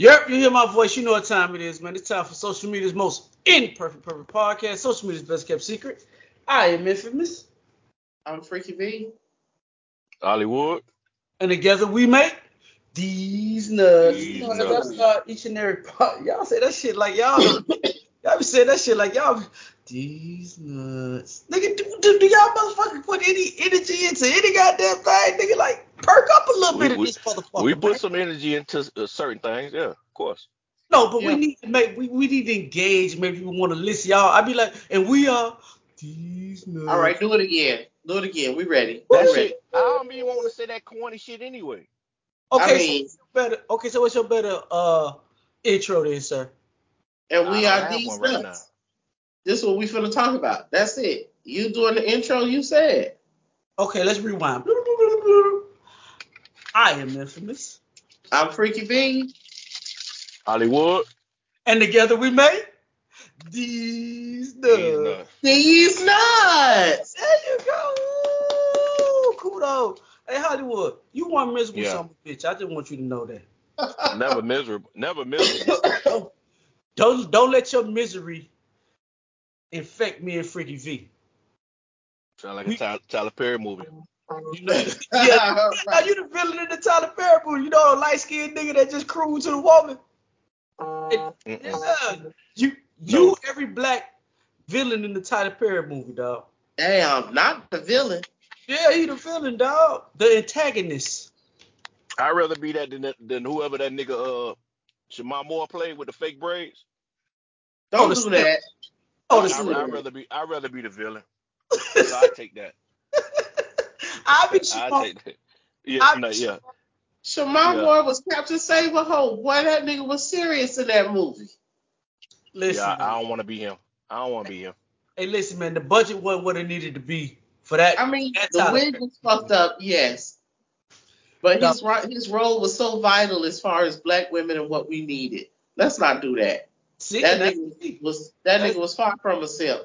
Yep, you hear my voice. You know what time it is, man. It's time for social media's most imperfect perfect podcast. Social media's best kept secret. I am Infamous. I'm Freaky V. Hollywood. And together we make Deez Nuts. You know, that's each and every part. Y'all say that shit like y'all. Y'all be saying that shit like y'all. Deez Nuts. Nigga, do y'all motherfucking put any energy into any goddamn thing? Nigga, like. Perk up a little bit of this motherfucker. We put some energy into certain things, yeah, of course. No, but we need to make, we need to engage. Maybe we want to listen, y'all. I be like, and we are Deez Nuts. All right, do it again. Do it again. We ready. That's it. I don't even want to say that corny shit anyway. Okay, I mean, so what's your better intro then, sir? And we are Deez Nuts. Right now. This is what we finna talk about. That's it. You doing the intro? You said. Okay, let's rewind. I am Infamous. I'm Freaky V. Hollywood. And together we make Deez Nuts. Deez Nuts. There you go. Ooh, kudos. Hey, Hollywood, you weren't miserable son of a bitch. I just want you to know that. Never miserable. Never miserable. Don't let your misery infect me and Freaky V. Sound like a Tyler Perry movie. You know, right. You the villain in the Tyler Perry movie. You know, a light-skinned nigga that just cruel to the woman. Every black villain in the Tyler Perry movie, dog. Damn, not the villain. Yeah, he the villain, dog. The antagonist. I'd rather be that than whoever that nigga Shemar Moore played with the fake braids. Don't do that. Oh, I'd rather be the villain. So I take that. I take that. Shemar Moore was Captain Save-A-Ho. Boy, that nigga was serious in that movie. Listen, I don't want to be him. Hey, listen, man, the budget wasn't what it needed to be for that. I mean, the wig was fucked up, yes. But his role was so vital as far as black women and what we needed. Let's not do that. See, that nigga was far from a simp.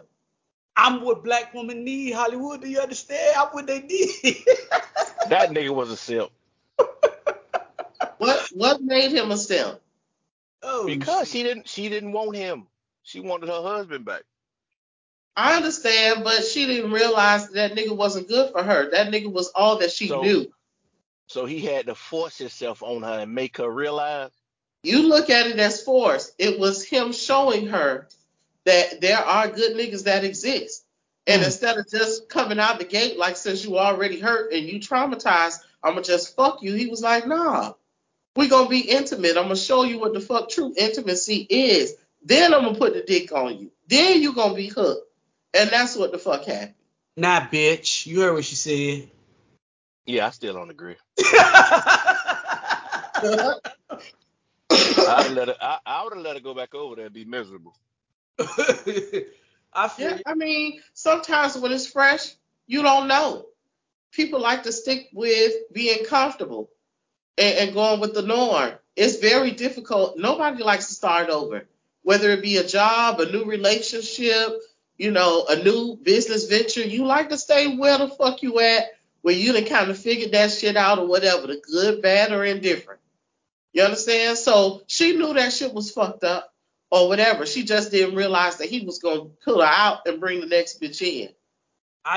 I'm what black women need, Hollywood. Do you understand? I'm what they need. That nigga was a simp. What made him a simp? Oh, because she didn't want him. She wanted her husband back. I understand, but she didn't realize that nigga wasn't good for her. That nigga was all that she knew. So he had to force himself on her and make her realize. You look at it as force. It was him showing her that there are good niggas that exist. And instead of just coming out the gate, like, since you already hurt and you traumatized, I'm going to just fuck you. He was like, nah, we're going to be intimate. I'm going to show you what the fuck true intimacy is. Then I'm going to put the dick on you. Then you're going to be hooked. And that's what the fuck happened. Nah, bitch. You heard what she said. Yeah, I still don't agree. I would have let her go back over there and be miserable. I mean, sometimes when it's fresh, you don't know. People like to stick with being comfortable and going with the norm. It's very difficult. Nobody likes to start over, whether it be a job, a new relationship, you know, a new business venture. You like to stay where the fuck you at, where you done kind of figured that shit out or whatever, the good, bad, or indifferent. You understand? So she knew that shit was fucked up. Or whatever. She just didn't realize that he was going to pull her out and bring the next bitch in.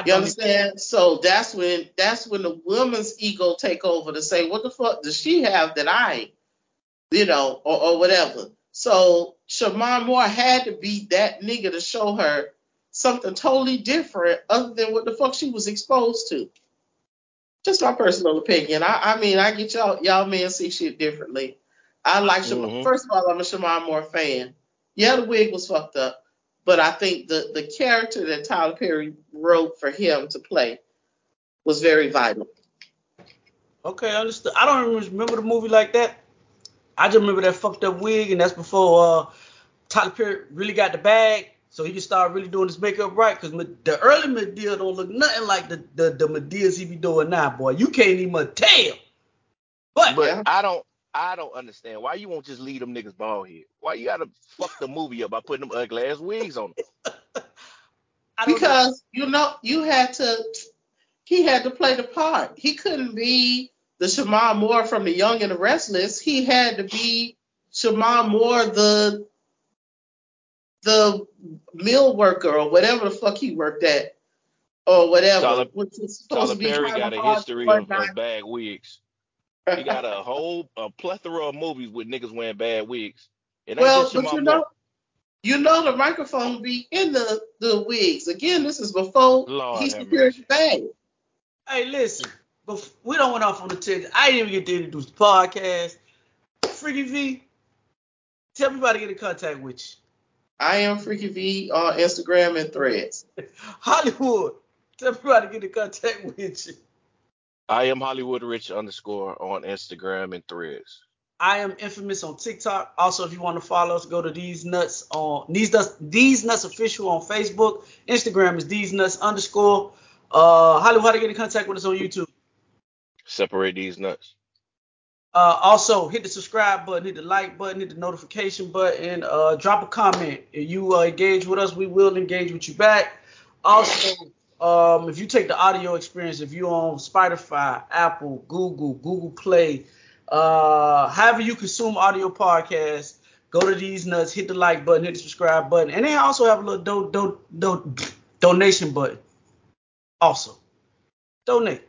You understand? So that's when the woman's ego take over to say, what the fuck does she have that I ain't? You know, or whatever. So Shemar Moore had to be that nigga to show her something totally different other than what the fuck she was exposed to. Just my personal opinion. I mean, I get y'all men see shit differently. I like Shemar. Mm-hmm. First of all, I'm a Shemar Moore fan. Yeah, the wig was fucked up, but I think the character that Tyler Perry wrote for him to play was very vital. Okay, I understood. I don't remember the movie like that. I just remember that fucked up wig, and that's before Tyler Perry really got the bag, so he could start really doing his makeup right, because the early Madea don't look nothing like the Madeas he be doing now, boy. You can't even tell. But I don't understand why you won't just leave them niggas bald head. Why you gotta fuck the movie up by putting them ugly ass wigs on them? Because he had to play the part. He couldn't be the Shemar Moore from The Young and the Restless. He had to be Shemar Moore the mill worker or whatever the fuck he worked at or whatever. Tyler Perry got a history of bad wigs. He got a whole plethora of movies with niggas wearing bad wigs. Well, but you know the microphone will be in the wigs. Again, this is before he secured the bag. Hey, listen, we don't went off on the tangent. I didn't even get to introduce the podcast. Freaky V, tell me about to get in contact with you. I am Freaky V on Instagram and Threads. Hollywood, tell me how to get in contact with you. I am HollywoodRich_ on Instagram and Threads. I am Infamous on TikTok. Also, if you want to follow us, go to Deez Nuts Official on Facebook. Instagram is Deez_Nuts. Hollywood, how to get in contact with us on YouTube? Separate Deez Nuts. Also, hit the subscribe button, hit the like button, hit the notification button, and drop a comment. If you engage with us, we will engage with you back. Also, if you take the audio experience, if you're on Spotify, Apple, Google Play, however you consume audio podcasts, go to Deez Nuts, hit the like button, hit the subscribe button, and they also have a little donation button. Also, donate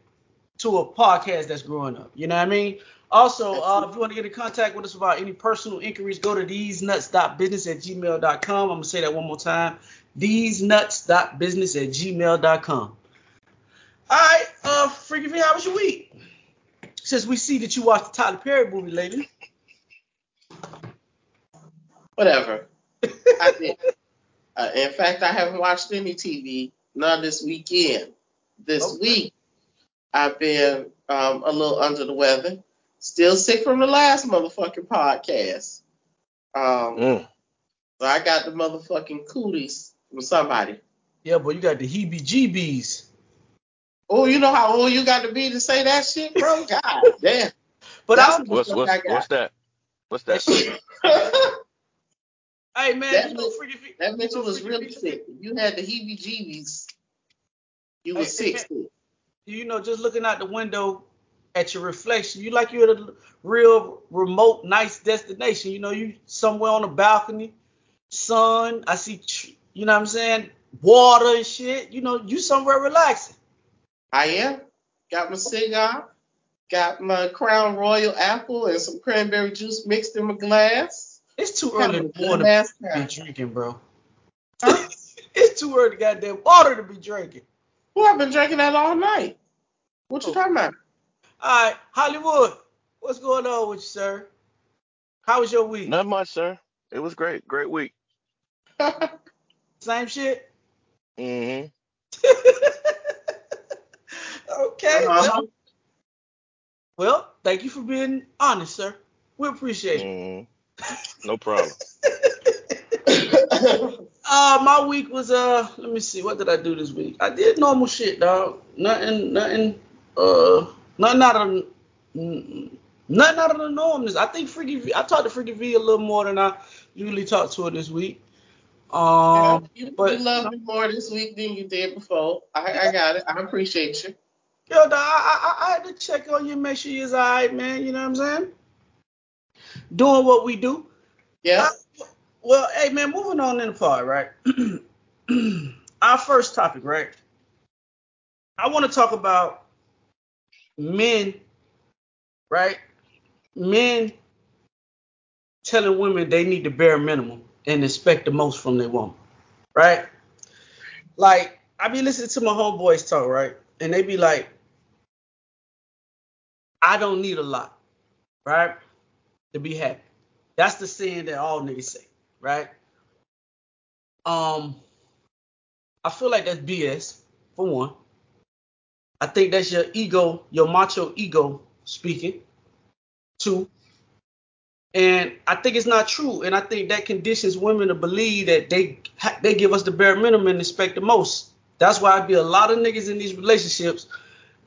to a podcast that's growing up. You know what I mean? Also, if you want to get in contact with us about any personal inquiries, go to thesenuts.business@gmail.com. I'm going to say that one more time. thesenuts.business@gmail.com. All right, Freaky V, how was your week? Since we see that you watched the Tyler Perry movie lately. Whatever. I did. In fact, I haven't watched any TV. Not this weekend. This week, I've been a little under the weather. Still sick from the last motherfucking podcast. So I got the motherfucking cooties from somebody. Yeah, but you got the heebie-jeebies. Oh, you know how old you got to be to say that shit, bro? God damn. But What's that shit? Hey, man. That bitch was really sick. You had the heebie-jeebies. You were sick. You know, just looking out the window at your reflection, you like you're at a real remote, nice destination. You know, you somewhere on a balcony, sun, I see, you know what I'm saying, water and shit. You know, you somewhere relaxing. I am. Got my cigar, got my Crown Royal apple and some cranberry juice mixed in my glass. It's too early in the morning to be drinking, bro. Huh? It's too early goddamn water to be drinking. Well, I've been drinking that all night. What you talking about? All right, Hollywood, what's going on with you, sir? How was your week? Not much, sir. It was great. Great week. Same shit? Mm-hmm. Okay. Uh-huh. Well, thank you for being honest, sir. We appreciate it. Mm-hmm. No problem. My week was, let me see, what did I do this week? I did normal shit, dog. Nothing out of the norm. I think I talked to Freaky V a little more than I usually talk to her this week. You love me more this week than you did before. I got it. I appreciate you. Yo, dog, I had to check on you, make sure you're all right, man. You know what I'm saying? Doing what we do. Yeah. Well, hey, man, moving on in the pod, right? Our first topic, right? I want to talk about men, right? Men telling women they need the bare minimum and expect the most from their woman, right? Like, I be listening to my homeboys talk, right? And they be like, I don't need a lot, right? To be happy. That's the saying that all niggas say, right? I feel like that's BS, for one. I think that's your ego, your macho ego speaking, too. And I think it's not true. And I think that conditions women to believe that they give us the bare minimum and expect the most. That's why I be a lot of niggas in these relationships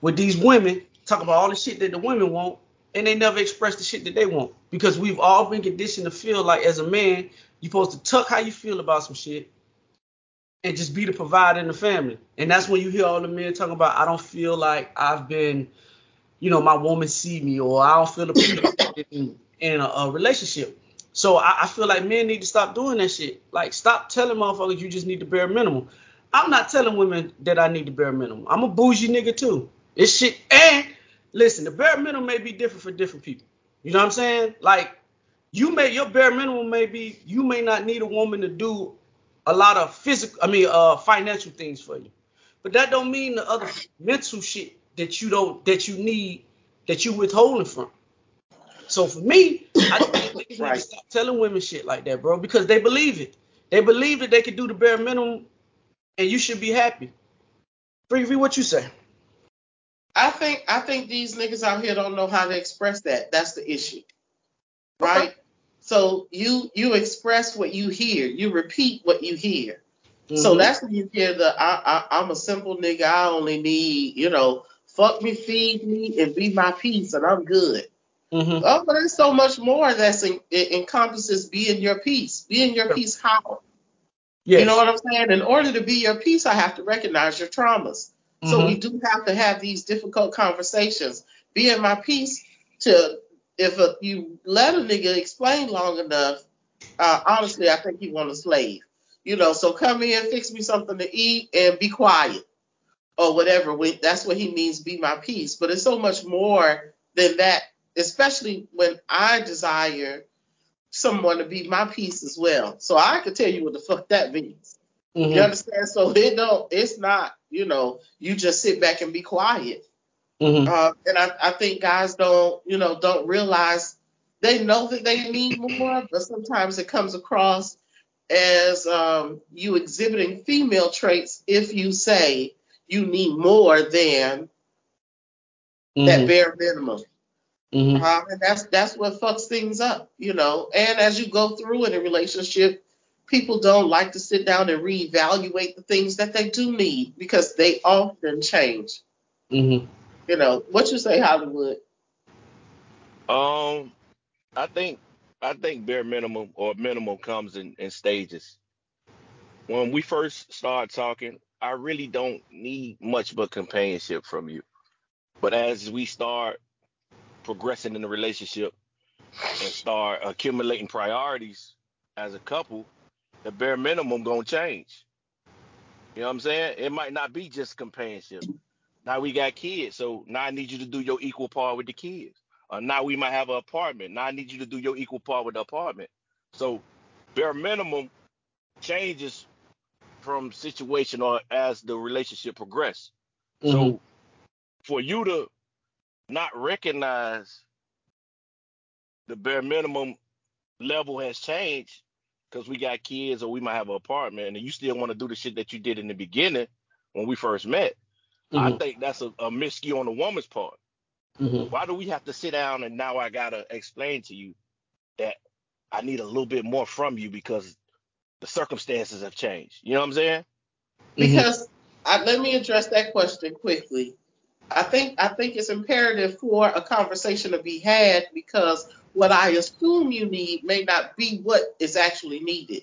with these women talking about all the shit that the women want, and they never express the shit that they want. Because we've all been conditioned to feel like, as a man, you're supposed to tuck how you feel about some shit and just be the provider in the family. And that's when you hear all the men talking about, I don't feel like I've been, you know, my woman see me, or I don't feel appreciated in a relationship. So I feel like men need to stop doing that shit. Like, stop telling motherfuckers you just need the bare minimum. I'm not telling women that I need the bare minimum. I'm a bougie nigga too. It's shit. And listen, the bare minimum may be different for different people. You know what I'm saying? Like, your bare minimum may be, you may not need a woman to do a lot of financial things for you. But that don't mean the other mental shit that you withholding from. So for me, I think niggas need to stop telling women shit like that, bro, because they believe it. They believe that they can do the bare minimum and you should be happy. Freaky V, what you say? I think these niggas out here don't know how to express that. That's the issue. Right? Okay. So you express what you hear. You repeat what you hear. Mm-hmm. So that's when you hear the I'm a simple nigga. I only need, fuck me, feed me, and be my peace, and I'm good. Mm-hmm. Oh, but there's so much more that encompasses being your peace. Being your peace, how? Yes. You know what I'm saying? In order to be your peace, I have to recognize your traumas. Mm-hmm. So we do have to have these difficult conversations. Being my peace if you let a nigga explain long enough, honestly, I think you want a slave. So come in, fix me something to eat, and be quiet or whatever. That's what he means, be my peace. But it's so much more than that. Especially when I desire someone to be my peace as well. So I can tell you what the fuck that means. Mm-hmm. You understand? So it's not, you just sit back and be quiet. Mm-hmm. And I think guys don't realize, they know that they need more, but sometimes it comes across as you exhibiting female traits if you say you need more than that bare minimum. Mm-hmm. And that's what fucks things up, And as you go through in a relationship, people don't like to sit down and reevaluate the things that they do need because they often change. Mm-hmm. What you say, Hollywood? I think bare minimum or minimal comes in stages. When we first start talking, I really don't need much but companionship from you. But as we start progressing in the relationship and start accumulating priorities as a couple, the bare minimum gonna change. You know what I'm saying? It might not be just companionship. Now we got kids, so now I need you to do your equal part with the kids. Now we might have an apartment. Now I need you to do your equal part with the apartment. So bare minimum changes from situation or as the relationship progresses. Mm-hmm. So for you to not recognize the bare minimum level has changed because we got kids or we might have an apartment and you still want to do the shit that you did in the beginning when we first met. Mm-hmm. I think that's a miscue on the woman's part. Mm-hmm. Why do we have to sit down and now I got to explain to you that I need a little bit more from you because the circumstances have changed? You know what I'm saying? Because let me address that question quickly. I think it's imperative for a conversation to be had because what I assume you need may not be what is actually needed.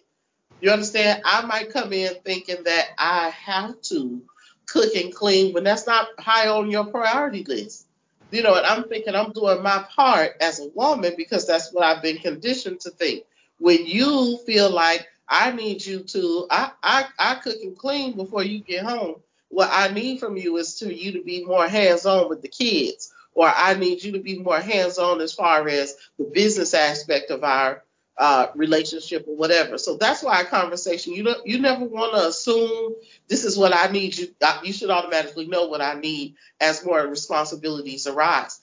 You understand? I might come in thinking that I have to cook and clean, but that's not high on your priority list. And I'm thinking I'm doing my part as a woman because that's what I've been conditioned to think. When you feel like I need you to, I cook and clean before you get home. What I need from you is to you to be more hands-on with the kids, or I need you to be more hands-on as far as the business aspect of our relationship or whatever. So that's why a conversation, you never want to assume this is what I need. You should automatically know what I need as more responsibilities arise.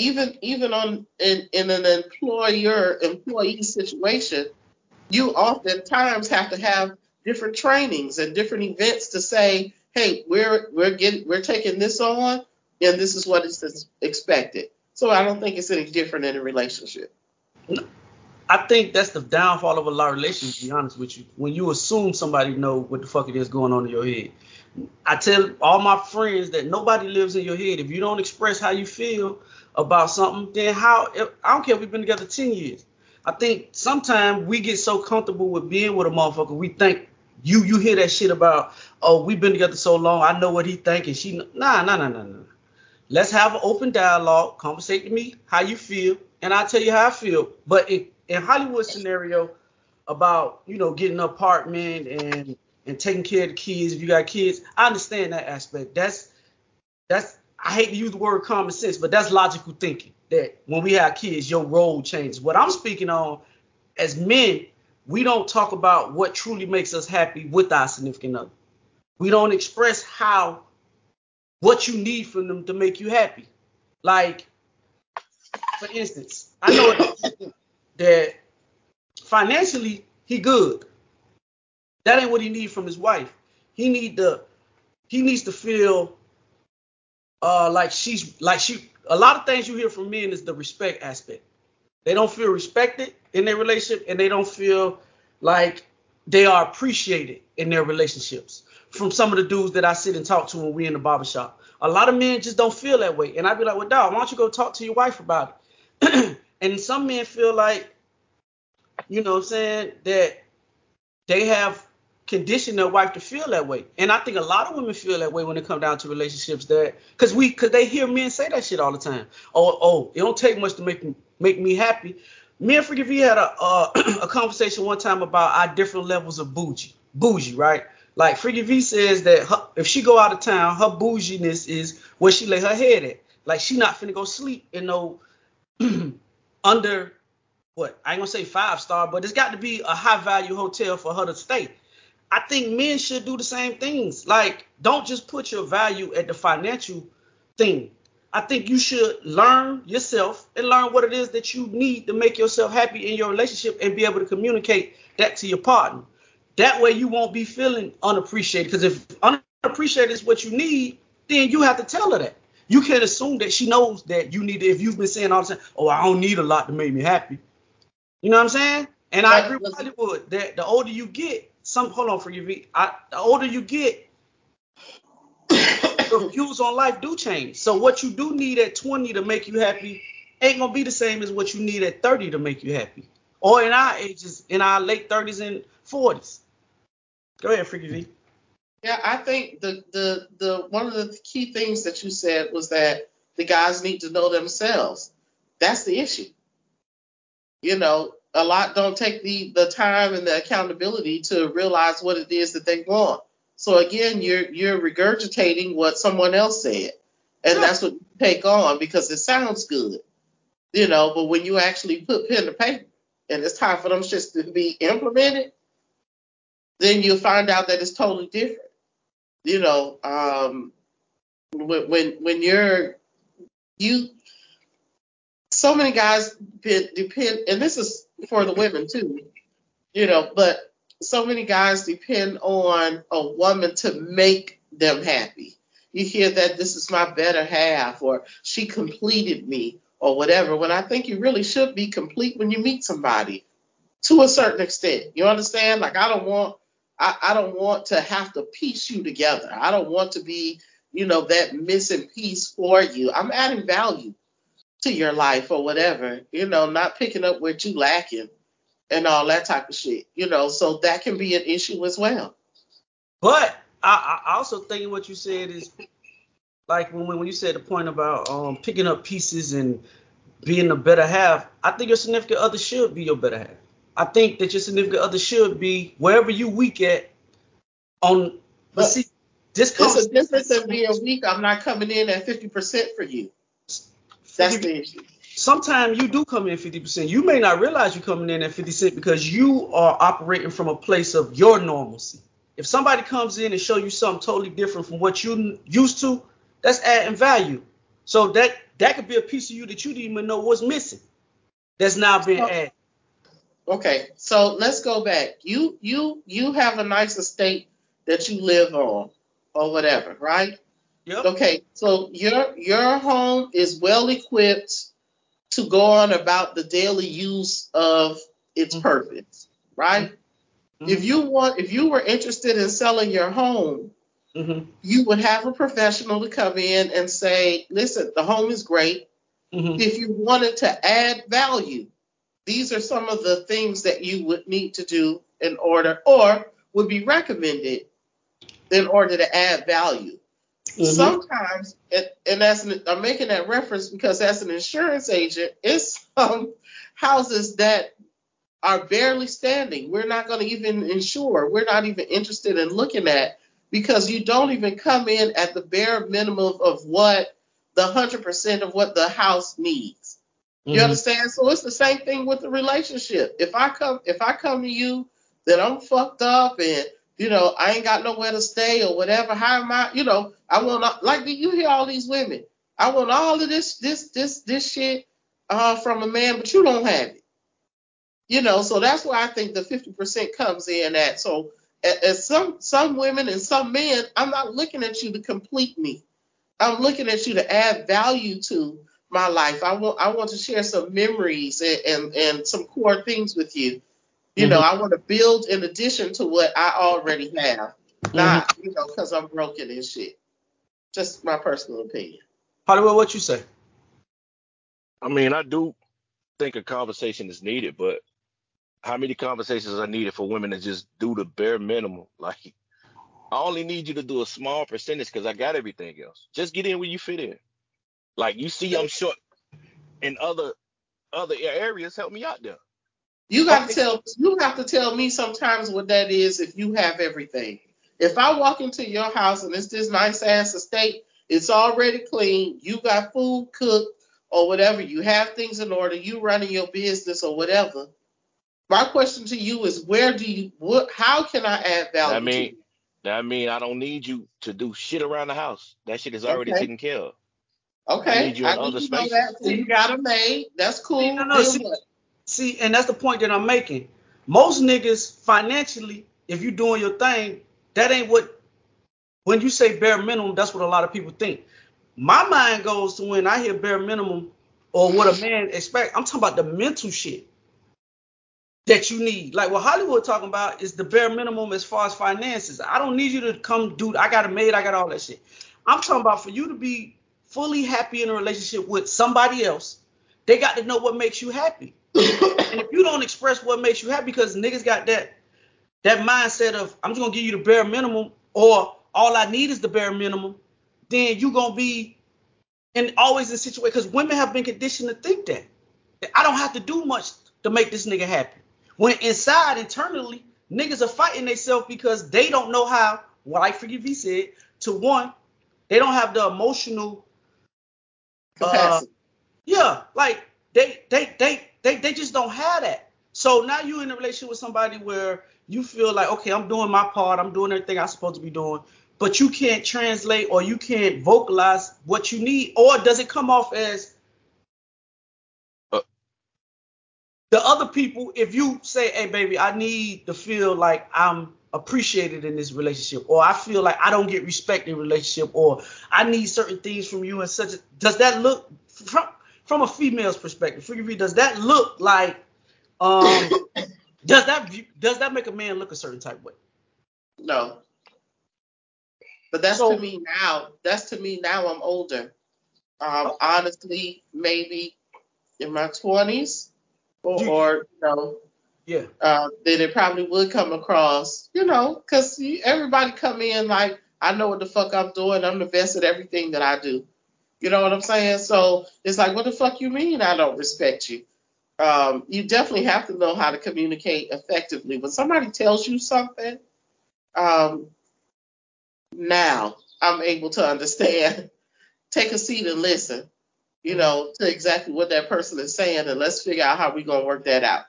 Even in an employer-employee situation, you oftentimes have to have different trainings and different events to say, hey, we're taking this on, and this is what is expected. So I don't think it's any different in a relationship. I think that's the downfall of a lot of relationships, to be honest with you. When you assume somebody knows what the fuck it is going on in your head. I tell all my friends that nobody lives in your head. If you don't express how you feel about something, then I don't care if we've been together 10 years. I think sometimes we get so comfortable with being with a motherfucker, we think, You hear that shit about, oh, we've been together so long, I know what he thinking. Nah. Let's have an open dialogue, conversate with me, how you feel, and I'll tell you how I feel. But in Hollywood scenario about, you know, getting an apartment and taking care of the kids if you got kids, I understand that aspect. That's I hate to use the word common sense, but that's logical thinking, that when we have kids, your role changes. What I'm speaking on, as men, we don't talk about what truly makes us happy with our significant other. We don't express how, what you need from them to make you happy. Like, for instance, I know that financially, he good. That ain't what he need from his wife. He needs to feel like she. A lot of things you hear from men is the respect aspect. They don't feel respected in their relationship, and they don't feel like they are appreciated in their relationships. From some of the dudes that I sit and talk to when we in the barbershop, a lot of men just don't feel that way. And I'd be like, well, dog, why don't you go talk to your wife about it? And some men feel like, you know what I'm saying, that they have conditioned their wife to feel that way. And I think a lot of women feel that way when it comes down to relationships, that because they hear men say that shit all the time. Oh, it don't take much to make me happy. Me and Freaky V had a conversation one time about our different levels of bougie, right? Like Freaky V says that if she go out of town, her bouginess is where she lay her head at. Like she not finna go sleep in no under what, I ain't gonna say 5-star, but it's got to be a high value hotel for her to stay. I think men should do the same things. Like, don't just put your value at the financial thing. I think you should learn yourself and learn what it is that you need to make yourself happy in your relationship and be able to communicate that to your partner. That way you won't be feeling unappreciated, because if unappreciated is what you need, then you have to tell her that. You can't assume that she knows that you need it. If you've been saying all the time, oh, I don't need a lot to make me happy. You know what I'm saying? And I agree with Hollywood that the older you get, the older you get, your views on life do change. So what you do need at 20 to make you happy ain't going to be the same as what you need at 30 to make you happy. Or in our ages, in our late 30s and 40s. Go ahead, Freaky V. Yeah, I think the one of the key things that you said was that the guys need to know themselves. That's the issue. You know, a lot don't take the time and the accountability to realize what it is that they want. So again, you're regurgitating what someone else said, and that's what you take on because it sounds good, you know. But when you actually put pen to paper and it's time for them shits to be implemented, then you'll find out that it's totally different, you know. When you so many guys depend, and this is for the women too, you know, but. So many guys depend on a woman to make them happy. You hear that this is my better half, or she completed me, or whatever, when I think you really should be complete when you meet somebody to a certain extent. You understand? Like, I don't want to have to piece you together. I don't want to be, you know, that missing piece for you. I'm adding value to your life or whatever, you know, not picking up what you lacking. And all that type of shit, you know, so that can be an issue as well. But I also think what you said is, like, when you said the point about picking up pieces and being the better half, I think your significant other should be your better half. I think that your significant other should be wherever you weak at. But see, it's a difference of being weak. I'm not coming in at 50% for you. That's the issue. Sometimes you do come in 50%. You may not realize you're coming in at 50% because you are operating from a place of your normalcy. If somebody comes in and show you something totally different from what you used to, that's adding value. So that could be a piece of you that you didn't even know was missing. That's now being added. Okay, so let's go back. You have a nice estate that you live on or whatever, right? Yep. Okay, so your home is well equipped to go on about the daily use of its purpose, right? Mm-hmm. If you were interested in selling your home, mm-hmm. you would have a professional to come in and say, listen, the home is great. Mm-hmm. If you wanted to add value, these are some of the things that you would need to do in order, or would be recommended in order to add value. Mm-hmm. Sometimes, I'm making that reference because as an insurance agent, it's some houses that are barely standing. We're not going to even ensure. We're not even interested in looking at, because you don't even come in at the bare minimum of what the 100% of what the house needs. You mm-hmm. understand? So it's the same thing with the relationship. If I come to you that I'm fucked up and, you know, I ain't got nowhere to stay or whatever, how am I, you know, I want, like, do you hear all these women? I want all of this shit from a man, but you don't have it. You know, so that's where I think the 50% comes in at. So as some women and some men, I'm not looking at you to complete me. I'm looking at you to add value to my life. I want to share some memories and some core things with you. You know, I want to build in addition to what I already have. Not, you know, because I'm broken and shit. Just my personal opinion. Hollywood, what you say? I mean, I do think a conversation is needed, but how many conversations are needed for women to just do the bare minimum? Like, I only need you to do a small percentage because I got everything else. Just get in where you fit in. Like, you see I'm short in other areas, help me out there. You have to tell me sometimes what that is if you have everything. If I walk into your house and it's this nice ass estate, it's already clean, you got food cooked or whatever, you have things in order, you running your business or whatever. My question to you is how can I add value to you? I mean, I don't need you to do shit around the house. That shit is already taken care of. Okay. I need you in other spaces. Know that, so you got a maid. That's cool. See, and that's the point that I'm making. Most niggas financially, if you doing your thing, that ain't what, when you say bare minimum, that's what a lot of people think. My mind goes to when I hear bare minimum or what a man expects, I'm talking about the mental shit that you need. Like what Hollywood talking about is the bare minimum as far as finances. I don't need you to come do, I got a maid, I got all that shit. I'm talking about for you to be fully happy in a relationship with somebody else, they got to know what makes you happy. And if you don't express what makes you happy, because niggas got that mindset of I'm just going to give you the bare minimum or all I need is the bare minimum, then you going to be always in a situation, because women have been conditioned to think that I don't have to do much to make this nigga happy. When inside, internally, niggas are fighting themselves because they don't know how, like Freaky V said, to one, they don't have the emotional capacity. They just don't have that. So now you in a relationship with somebody where you feel like, okay, I'm doing my part. I'm doing everything I'm supposed to be doing. But you can't translate or you can't vocalize what you need. Or does it come off as the other people? If you say, hey, baby, I need to feel like I'm appreciated in this relationship, or I feel like I don't get respect in relationship, or I need certain things from you and such. Does that look from a female's perspective, Freaky V, does that look like, does that make a man look a certain type of way? No. But that's to me now I'm older. Honestly, maybe in my 20s then it probably would come across, you know, because everybody come in like, I know what the fuck I'm doing. I'm the best at everything that I do. You know what I'm saying? So it's like, what the fuck you mean I don't respect you? You definitely have to know how to communicate effectively. When somebody tells you something, now I'm able to understand. Take a seat and listen, you know, to exactly what that person is saying, and let's figure out how we're going to work that out.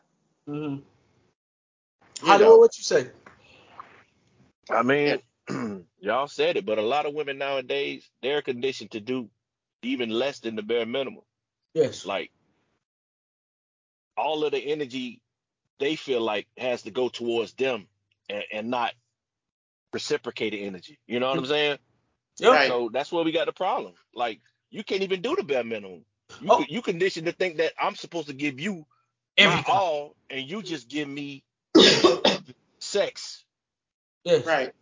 Mm-hmm. I know what you say. I mean, y'all said it, but a lot of women nowadays, they're conditioned to do even less than the bare minimum. Yes. Like, all of the energy they feel like has to go towards them and not reciprocated energy. You know what I'm saying? Yeah. Right. So that's where we got the problem. Like, you can't even do the bare minimum. You conditioned to think that I'm supposed to give you everything, my all, and you just give me sex. Yes. Right.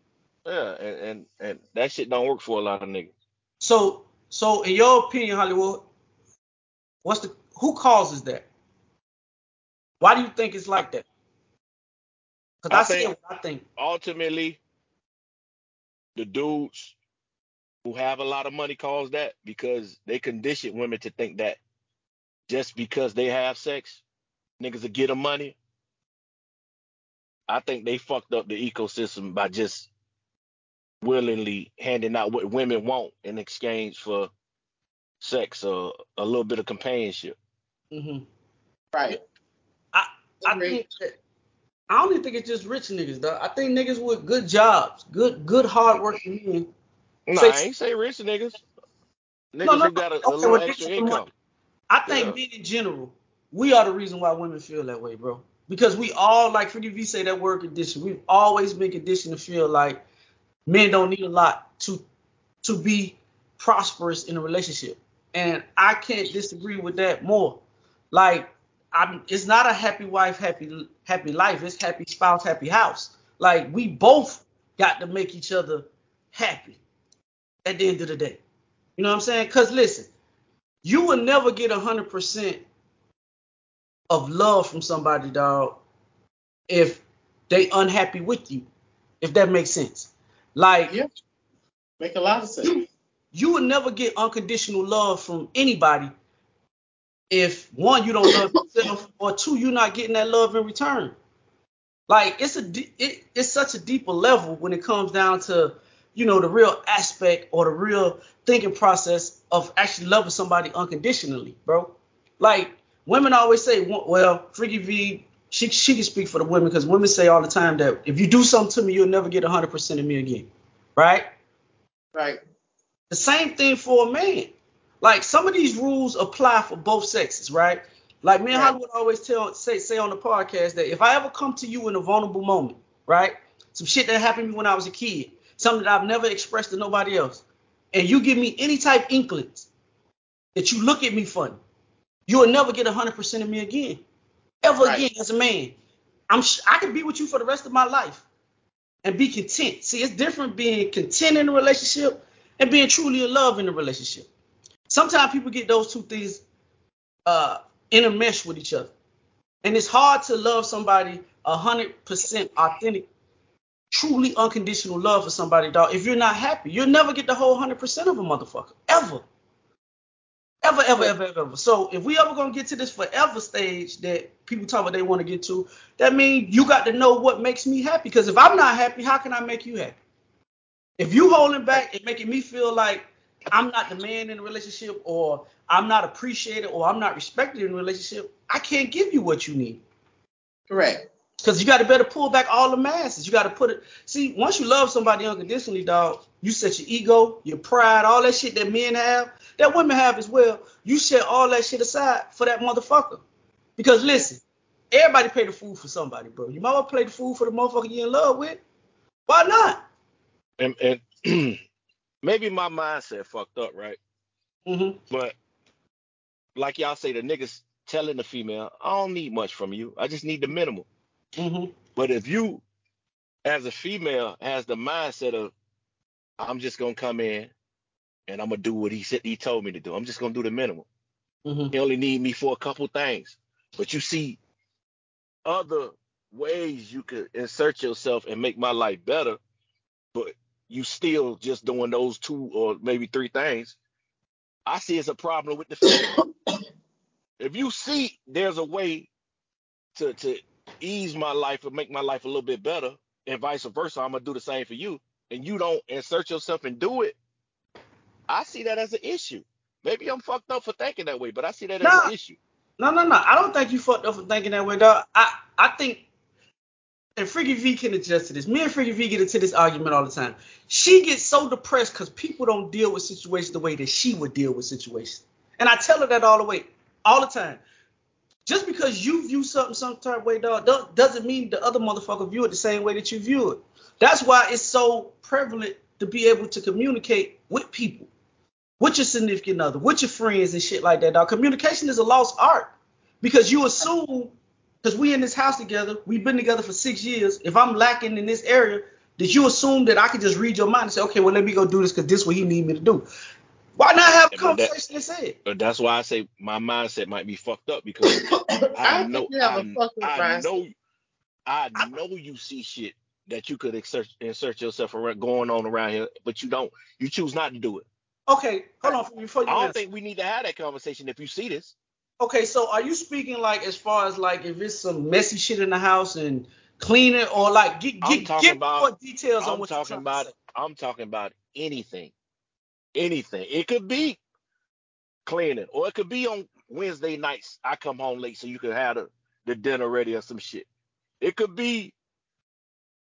Yeah, and that shit don't work for a lot of niggas. So in your opinion, Hollywood, who causes that? Why do you think it's like that? Because I think ultimately the dudes who have a lot of money cause that, because they condition women to think that just because they have sex, niggas will get them money I think they fucked up the ecosystem by just willingly handing out what women want in exchange for sex or a little bit of companionship. Mm-hmm. Right. I think that, I don't even think it's just rich niggas, though. I think niggas with good jobs, good hard-working men. No, I ain't say rich niggas. Niggas who got a little extra income. I think men in general, we are the reason why women feel that way, bro. Because we all, like Freaky V say, that word condition. We've always been conditioned to feel like men don't need a lot to be prosperous in a relationship. And I can't disagree with that more. Like, it's not a happy wife, happy life. It's happy spouse, happy house. Like, we both got to make each other happy at the end of the day. You know what I'm saying? Because, listen, you will never get 100% of love from somebody, dog, if they unhappy with you, if that makes sense. Like, yeah, make a lot of sense. You would never get unconditional love from anybody if, one, you don't love yourself, or two, you're not getting that love in return. Like, it's such a deeper level when it comes down to, you know, the real aspect or the real thinking process of actually loving somebody unconditionally, bro. Like, women always say, well, Freaky V, she can speak for the women, because women say all the time that if you do something to me, you'll never get 100% of me again, right? Right. The same thing for a man. Like, some of these rules apply for both sexes, right? Like, me and Hollywood always say on the podcast that if I ever come to you in a vulnerable moment, right, some shit that happened to me when I was a kid, something that I've never expressed to nobody else, and you give me any type inklings that you look at me funny, you will never get 100% of me again, ever again as a man. I can be with you for the rest of my life and be content. See, it's different being content in a relationship and being truly in love in a relationship. Sometimes people get those two things intermeshed with each other. And it's hard to love somebody 100% authentic, truly unconditional love for somebody, dog. If you're not happy, you'll never get the whole 100% of a motherfucker, ever. Ever, ever, ever, ever, ever. So if we ever going to get to this forever stage that people talk about they want to get to, that means you got to know what makes me happy. Because if I'm not happy, how can I make you happy? If you holding back and making me feel like I'm not the man in a relationship, or I'm not appreciated, or I'm not respected in a relationship, I can't give you what you need. Correct. Because you got to better pull back all the masses. You got to put it. See, once you love somebody unconditionally, dog, you set your ego, your pride, all that shit that men have, that women have as well. You set all that shit aside for that motherfucker. Because listen, everybody pay the fool for somebody, bro. You might want to play the fool for the motherfucker you're in love with. Why not? And maybe my mindset fucked up, right? Mm-hmm. But like y'all say, the niggas telling the female, I don't need much from you. I just need the minimal. Mm-hmm. But if you, as a female, has the mindset of, I'm just going to come in and I'm going to do what he said he told me to do. I'm just going to do the minimum. Mm-hmm. He only need me for a couple things. But you see other ways you could insert yourself and make my life better, but you still just doing those two or maybe three things. I see it's a problem with the female. If you see there's a way to ease my life and make my life a little bit better, and vice versa, I'm gonna do the same for you, and you don't insert yourself and do it, I see that as an issue. Maybe I'm fucked up for thinking that way, but I see that as an issue. No. I don't think you fucked up for thinking that way, dog. I think, and Freaky V can adjust to this. Me and Freaky V get into this argument all the time. She gets so depressed because people don't deal with situations the way that she would deal with situations. And I tell her that all the time. Just because you view something some type of way, dog, doesn't mean the other motherfucker view it the same way that you view it. That's why it's so prevalent to be able to communicate with people, with your significant other, with your friends and shit like that, dog. Communication is a lost art because you assume, because we in this house together, we've been together for 6 years, if I'm lacking in this area, did you assume that I could just read your mind and say, okay, well, let me go do this because this is what he need me to do? Why not have a conversation and say it? But that's why I say my mindset might be fucked up because I know you see shit that you could insert yourself around, going on around here, but you don't. You choose not to do it. Okay, hold on. Before you think we need to have that conversation if you see this. Okay, so are you speaking like as far as like if it's some messy shit in the house and clean it, or like get more details on what you're talking about. I'm talking about anything. Anything. It could be cleaning, or it could be on Wednesday nights. I come home late so you could have the dinner ready or some shit. It could be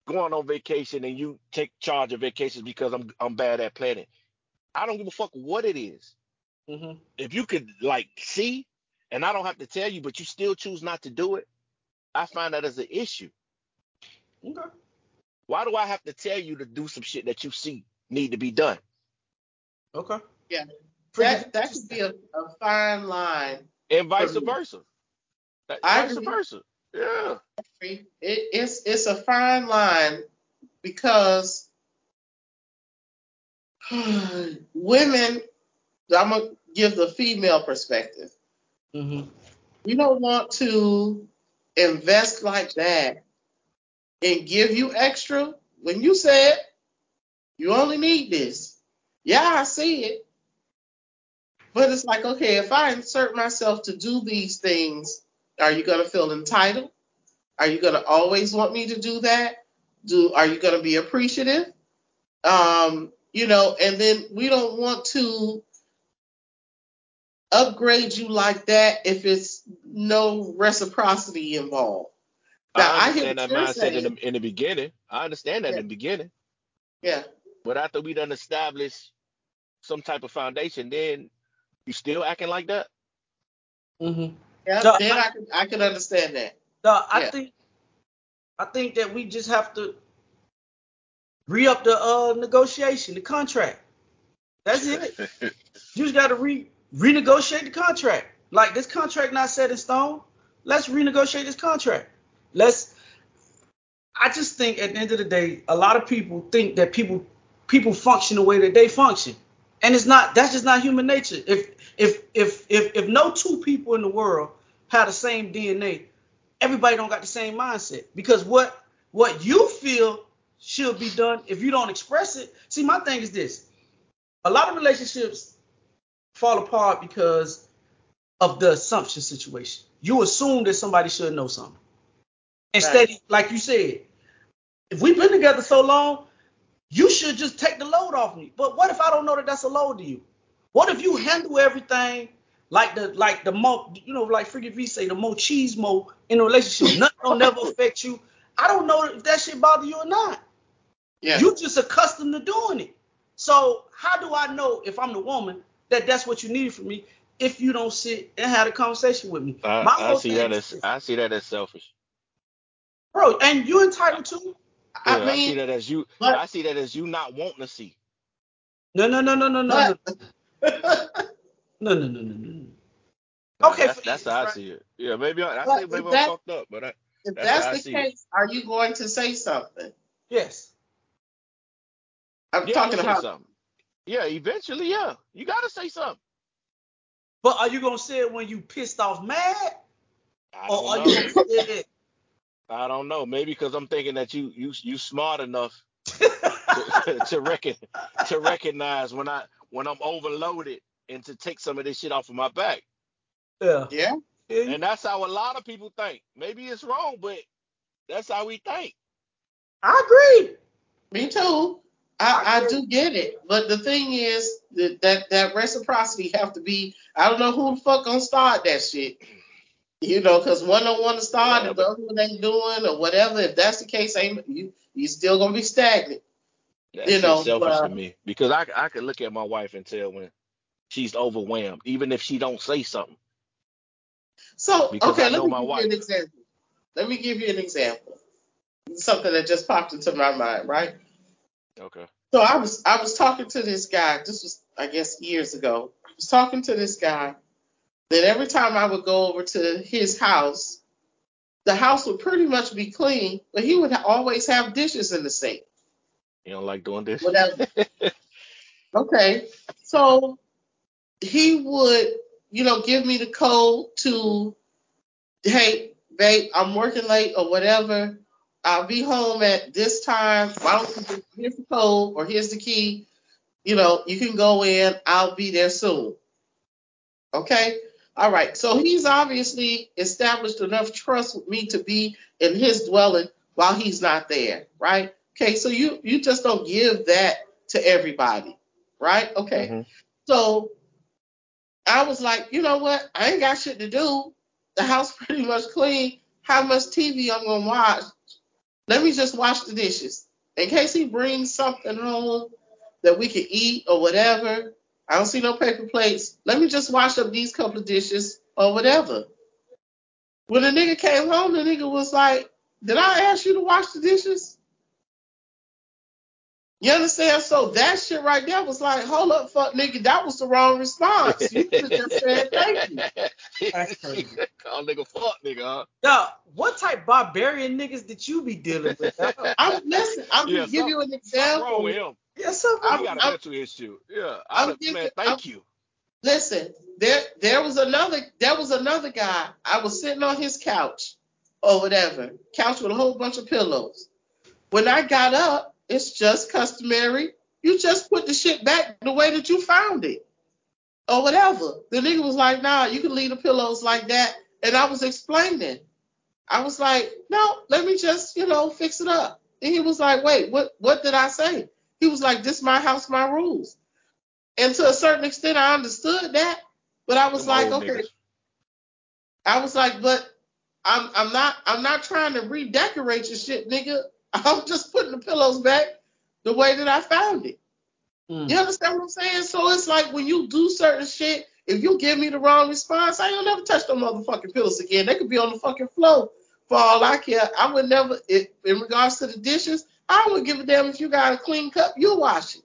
going on vacation and you take charge of vacations because I'm bad at planning. I don't give a fuck what it is. Mm-hmm. If you could like see, and I don't have to tell you, but you still choose not to do it, I find that as an issue. Okay. Why do I have to tell you to do some shit that you see need to be done? Okay. Yeah. That should be a fine line. And vice versa. Vice versa. Yeah. It's a fine line because women, I'm going to give the female perspective. Mm-hmm. We don't want to invest like that and give you extra when you said you only need this. Yeah, I see it. But it's like, okay, if I insert myself to do these things, are you going to feel entitled? Are you going to always want me to do that? Are you going to be appreciative? And then we don't want to upgrade you like that if it's no reciprocity involved. Now, I understand that mindset in the beginning. I understand that in the beginning. Yeah. But after we done established some type of foundation, then you still acting like that? Mm-hmm. Yeah, no, then I can understand that. No, I think that we just have to re-up the negotiation, the contract. That's it. You just got to renegotiate the contract. Like, this contract not set in stone. Let's renegotiate this contract. I just think at the end of the day, a lot of people think that people function the way that they function. And it's not, that's just not human nature. If no two people in the world have the same DNA, everybody don't got the same mindset. Because what you feel should be done, if you don't express it. See, my thing is this. A lot of relationships fall apart because of the assumption situation. You assume that somebody should know something. Instead, right. Like you said, if we've been together so long, you should just take the load off me. But what if I don't know that that's a load to you? What if you handle everything like the more, like Freaky V say, the more cheese mo in a relationship? Nothing will never affect you. I don't know if that shit bother you or not. Yeah. You just accustomed to doing it. So how do I know if I'm the woman that that's what you need from me if you don't sit and have a conversation with me? I see that as selfish. Bro, and you're entitled to. I see that as you. But I see that as you not wanting to see. No. Okay, that's how I see it. Yeah, maybe I'm fucked up, but if that's the case, are you going to say something? Yes. I'm talking about something. Yeah, eventually, yeah, you gotta say something. But are you gonna say it when you pissed off, mad, or are you gonna say it? I don't know. Maybe because I'm thinking that you smart enough to recognize when I'm overloaded and to take some of this shit off of my back. Yeah. And that's how a lot of people think. Maybe it's wrong, but that's how we think. I agree. Me too. I do get it. But the thing is that reciprocity have to be. I don't know who the fuck gonna start that shit. Because one don't want to start, and the other one ain't doing, or whatever. If that's the case, you still gonna be stagnant. That's selfish to me, because I can look at my wife and tell when she's overwhelmed, even if she don't say something. So because let me give you an example. Something that just popped into my mind, right? Okay. So I was talking to this guy. This was, I guess, years ago. I was talking to this guy. That every time I would go over to his house, the house would pretty much be clean, but he would always have dishes in the sink. You don't like doing dishes? Whatever. Okay. So he would, give me the code to, hey, babe, I'm working late or whatever. I'll be home at this time. Why don't you just, here's the code or here's the key. You can go in. I'll be there soon. Okay. All right, so he's obviously established enough trust with me to be in his dwelling while he's not there, right? Okay, so you just don't give that to everybody, right? Okay, mm-hmm. So I was like, you know what? I ain't got shit to do. The house pretty much clean. How much TV I'm going to watch? Let me just wash the dishes. In case he brings something home that we can eat or whatever, I don't see no paper plates. Let me just wash up these couple of dishes or whatever. When the nigga came home, the nigga was like, did I ask you to wash the dishes? You understand? So that shit right there was like, hold up, fuck nigga, that was the wrong response. You could have just said thank you. That's crazy. Call nigga fuck nigga, huh? Now, what type barbarian niggas did you be dealing with? I'm gonna give you an example. Wrong with him. Yeah, something. I got a mental issue. Yeah. Thank you. Listen, there was another guy. I was sitting on his couch or whatever. Couch with a whole bunch of pillows. When I got up, it's just customary. You just put the shit back the way that you found it or whatever. The nigga was like, nah, you can leave the pillows like that. And I was explaining. I was like, no, let me just, fix it up. And he was like, wait, what did I say? He was like, this my house, my rules. And to a certain extent, I understood that. But I was like, okay. Niggas. I was like, but I'm not trying to redecorate your shit, nigga. I'm just putting the pillows back the way that I found it. Mm. You understand what I'm saying? So it's like when you do certain shit, if you give me the wrong response, I ain't never touch them motherfucking pillows again. They could be on the fucking floor for all I care. I would never, in regards to the dishes, I wouldn't give a damn if you got a clean cup, you wash it.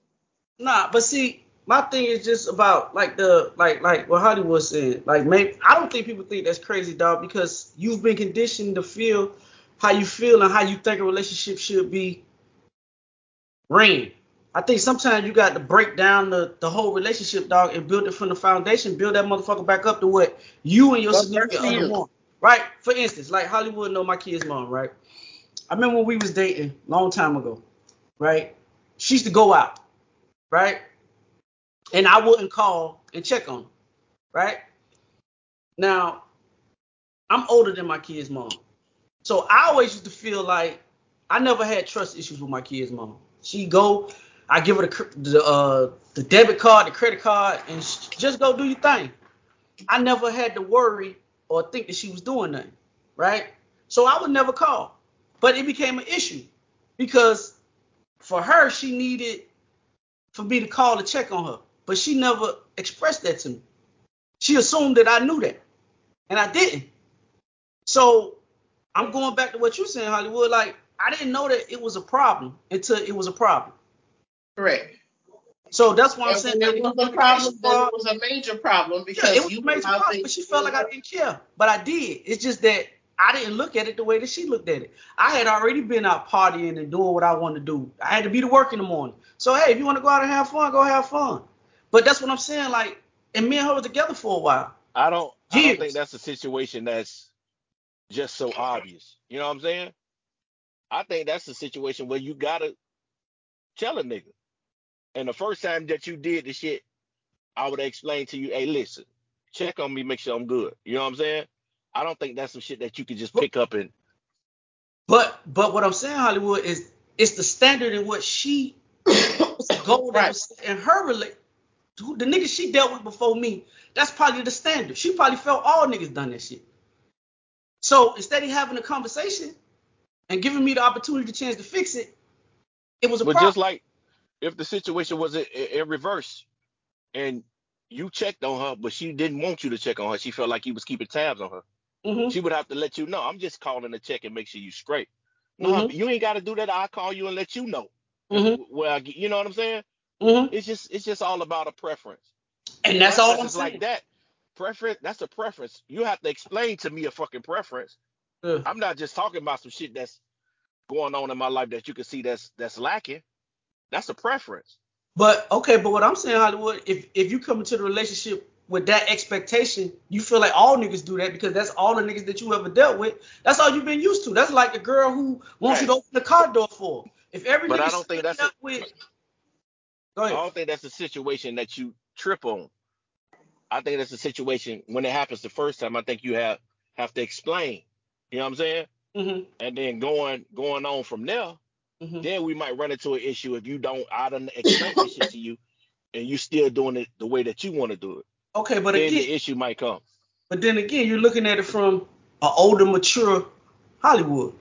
Nah, but see, my thing is just about like what Hollywood said. Like, man, I don't think people think that's crazy, dog, because you've been conditioned to feel how you feel and how you think a relationship should be ran. I think sometimes you got to break down the whole relationship, dog, and build it from the foundation, build that motherfucker back up to what you and your significant other want, right? For instance, like Hollywood know my kid's mom, right? I remember when we was dating a long time ago, right? She used to go out, right? And I wouldn't call and check on her, right? Now, I'm older than my kid's mom. So I always used to feel like I never had trust issues with my kid's mom. I give her the debit card, the credit card, and just go do your thing. I never had to worry or think that she was doing nothing, right? So I would never call. But it became an issue because for her, she needed for me to call to check on her. But she never expressed that to me. She assumed that I knew that, and I didn't. So I'm going back to what you said, Hollywood. Like, I didn't know that it was a problem until it was a problem. Correct. So that's why I'm saying that it was a problem. It was a major problem because it was a major problem. But she felt like I didn't care, but I did. It's just that I didn't look at it the way that she looked at it. I had already been out partying and doing what I wanted to do. I had to be to work in the morning. So hey, if you want to go out and have fun, go have fun. But that's what I'm saying. Like, and me and her were together for a while. I don't think that's a situation that's just so obvious. You know what I'm saying? I think that's the situation where you gotta tell a nigga. And the first time that you did the shit, I would explain to you, hey, listen, check on me, make sure I'm good. You know what I'm saying? I don't think that's some shit that you could just pick up and. But what I'm saying, Hollywood, is it's the standard in what she the goal that was in her relate. The nigga she dealt with before me, that's probably the standard. She probably felt all niggas done that shit. So instead of having a conversation and giving me the opportunity, the chance to fix it, it was a problem. But just like if the situation was in reverse and you checked on her, but she didn't want you to check on her. She felt like you was keeping tabs on her. Mm-hmm. She would have to let you know. I'm just calling to check and make sure you straight. No, mm-hmm. You ain't got to do that. I'll call you and let you know. Mm-hmm. Well, you know what I'm saying? Mm-hmm. It's just all about a preference. And that's all I'm saying. Like that. Preference, that's a preference. You have to explain to me a fucking preference. Ugh. I'm not just talking about some shit that's going on in my life that you can see that's lacking. That's a preference. But what I'm saying, Hollywood, if you come into the relationship with that expectation, you feel like all niggas do that because that's all the niggas that you ever dealt with. That's all you've been used to. That's like the girl who wants you to open the car door for. If every nigga I don't think that's a situation that you trip on. I think that's a situation when it happens the first time. I think you have to explain. You know what I'm saying? Mm-hmm. And then going on from there, mm-hmm. then we might run into an issue if you don't, I don't explain this shit to you, and you still doing it the way that you want to do it. Okay, but then again, the issue might come. But then again, you're looking at it from an older, mature Hollywood.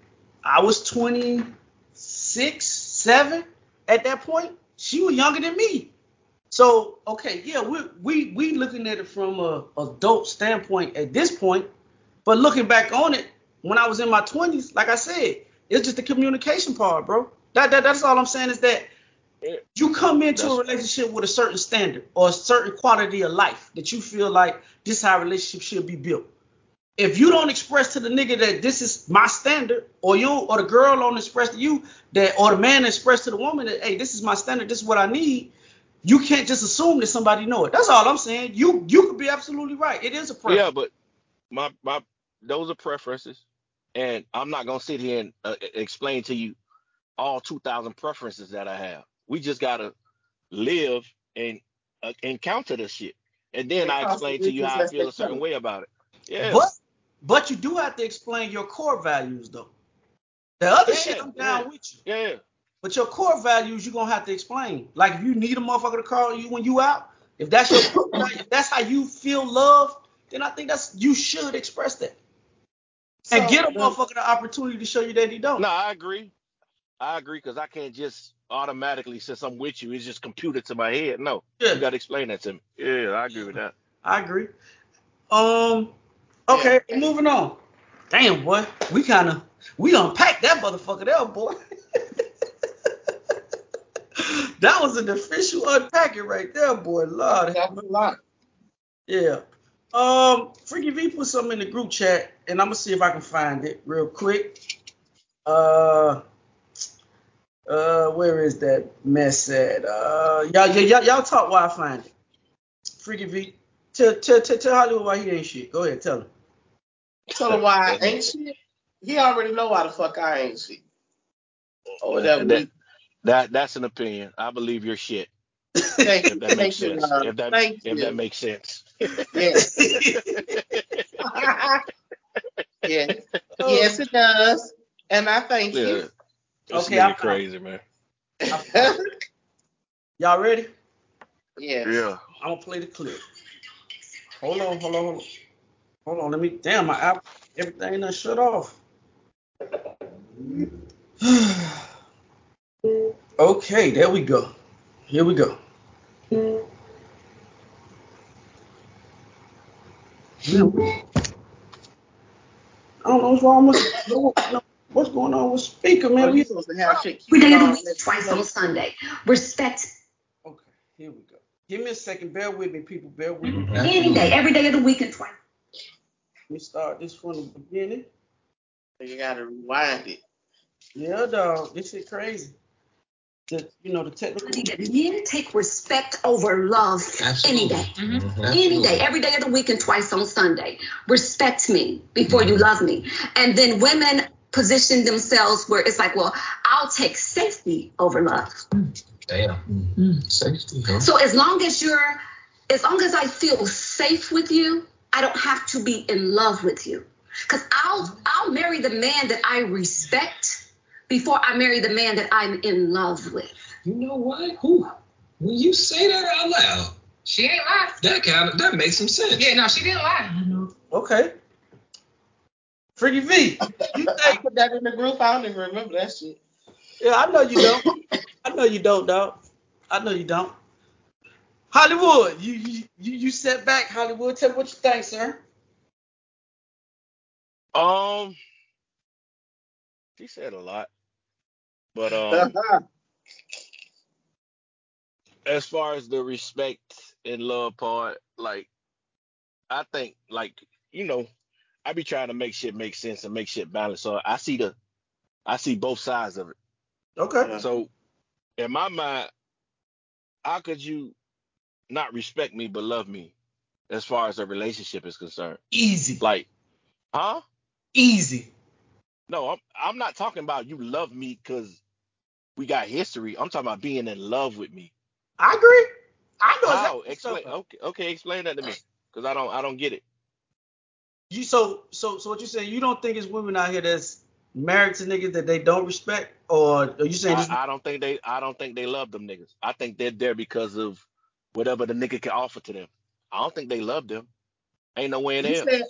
I was 26, 7 at that point. She was younger than me. So, okay, yeah, we looking at it from a adult standpoint at this point. But looking back on it, when I was in my 20s, like I said, it's just the communication part, bro. That's all I'm saying is that you come into a relationship with a certain standard or a certain quality of life that you feel like this is how a relationship should be built. If you don't express to the nigga that this is my standard, or you, or the girl don't express to you that, or the man express to the woman that, hey, this is my standard, this is what I need, you can't just assume that somebody know it. That's all I'm saying. You could be absolutely right. It is a preference. Yeah, but my those are preferences, and I'm not gonna sit here and explain to you all 2,000 preferences that I have. We just gotta live and encounter this shit, and then I explain to you how I feel a certain way about it. Yeah. But you do have to explain your core values, though. The other shit, I'm down with you. Yeah. But your core values, you're going to have to explain. Like, if you need a motherfucker to call you when you out, if that's your core value, if that's how you feel loved, then I think that's, you should express that. So, and get a motherfucker the opportunity to show you that he don't. No, I agree. I agree, because I can't just automatically, since I'm with you, it's just computed to my head. No, you got to explain that to me. Yeah, I agree with that. I agree. Okay, yeah. Moving on. Damn, boy. We unpacked that motherfucker there, boy. That was an official unpacking right there, boy. Lord. That's a lot. Yeah. Freaky V put something in the group chat, and I'm going to see if I can find it real quick. Where is that mess at? Y'all talk while I find it. Freaky V. Tell Hollywood why he ain't shit. Go ahead, tell him. Tell him why I ain't shit? He already know why the fuck I ain't shit. Or whatever. That's an opinion. I believe you're shit. If that makes sense. If that makes sense. Yes. Yes. Yes, it does. And I thank you. This okay, I'm crazy, man. Y'all ready? Yes. Yeah. I'm gonna play the clip. Hold on. Let me. Damn, my app. Everything done shut off. Okay, there we go. Here we go. I don't know what's wrong with. What's going on with speaker, man? We're supposed to have shit. We're doing it twice on Sunday. Respect. Okay, here we go. Give me a second. Bear with me, people. Bear with me. Any day, every day of the week and twice. Let me start this from the beginning. You gotta rewind it. Yeah, dog. This shit crazy. The technical. Men take respect over love. Absolutely. Any day. Mm-hmm. Any day, every day of the week and twice on Sunday. Respect me before you love me. And then women position themselves where it's like, well, I'll take safety over love. Damn. Mm-hmm. Safety, huh? So as long as I feel safe with you, I don't have to be in love with you. Because I'll marry the man that I respect before I marry the man that I'm in love with. You know what? Who? When you say that out loud, she ain't lying. That makes some sense. Yeah, no, she didn't lie. I know. Okay. Freaky V. I put that in the group. I don't even remember that shit. Yeah, I know you don't. I know you don't, dog. I know you don't. Hollywood, you set back, Hollywood. Tell me what you think, sir. He said a lot, but as far as the respect and love part, like, I think, like, I be trying to make shit make sense and make shit balance. So I see both sides of it. Okay. So in my mind, how could you not respect me but love me as far as a relationship is concerned? Easy. Like, huh? Easy. No, I'm not talking about you love me because we got history. I'm talking about being in love with me. I agree. I know exactly. Okay, explain that to me, because I don't get it. So what you're saying, you don't think it's women out here that's married to niggas that they don't respect, or are you saying this? I don't think they love them niggas. I think they're there because of whatever the nigga can offer to them. I don't think they love them. Ain't no way in there.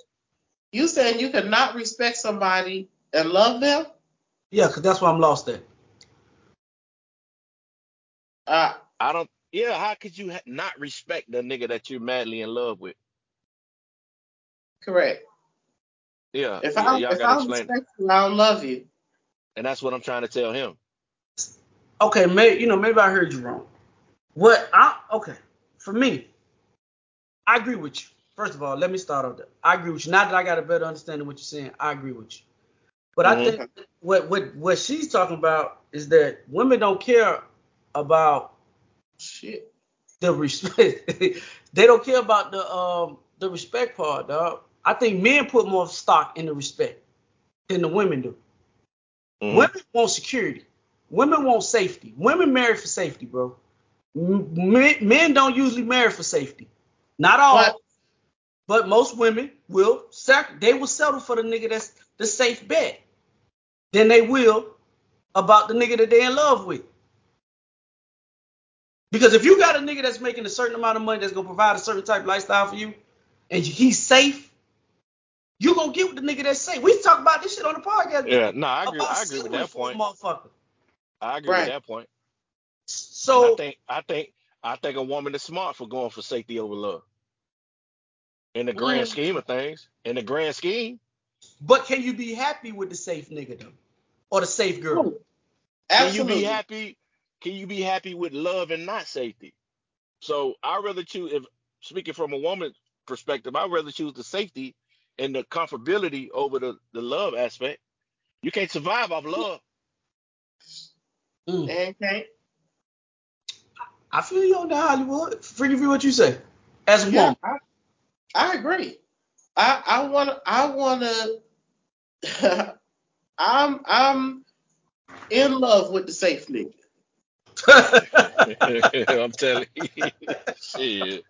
You said you could not respect somebody and love them? Yeah, because that's why I'm lost at. How could you not respect the nigga that you're madly in love with? Correct. Yeah. If I respect you, I don't love you. And that's what I'm trying to tell him. Okay, maybe I heard you wrong. For me, I agree with you. First of all, let me start off there. I agree with you. Now that I got a better understanding of what you're saying, I agree with you. But I think what she's talking about is that women don't care about the respect. They don't care about the respect part, dog. I think men put more stock in the respect than the women do. Mm-hmm. Women want security. Women want safety. Women marry for safety, bro. Men don't usually marry for safety. Not all. But most women will settle for the nigga that's the safe bet. Then they will about the nigga that they're in love with. Because if you got a nigga that's making a certain amount of money that's going to provide a certain type of lifestyle for you, and he's safe, you're going to get with the nigga that's safe. We talk about this shit on the podcast. Yeah, no, I agree with that point. I agree with that point. So I think a woman is smart for going for safety over love. In the grand scheme of things. In the grand scheme. But can you be happy with the safe nigga though? Or the safe girl? Absolutely. Can you be happy with love and not safety? So I'd rather choose, if speaking from a woman's perspective, I'd rather choose the safety and the comfortability over the love aspect. You can't survive off love. Mm. Okay. I feel you on the Hollywood. Freaky V, what you say? As a woman. I agree. I wanna I'm in love with the safe nigga. I'm telling you. Shit.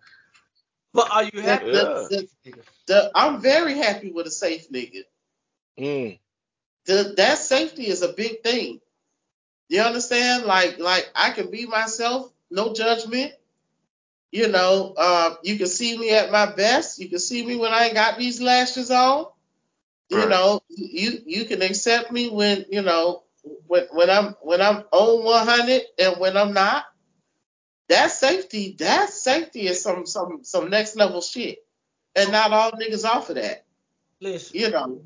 But are you happy? I'm very happy with a safe nigga. Mm. That safety is a big thing. You understand? Like I can be myself, no judgment. You know, you can see me at my best. You can see me when I ain't got these lashes on. You right. know, you can accept me when, you know, when I'm on 100 and when I'm not. That safety is some next level shit. And not all niggas offer that. Listen, you know.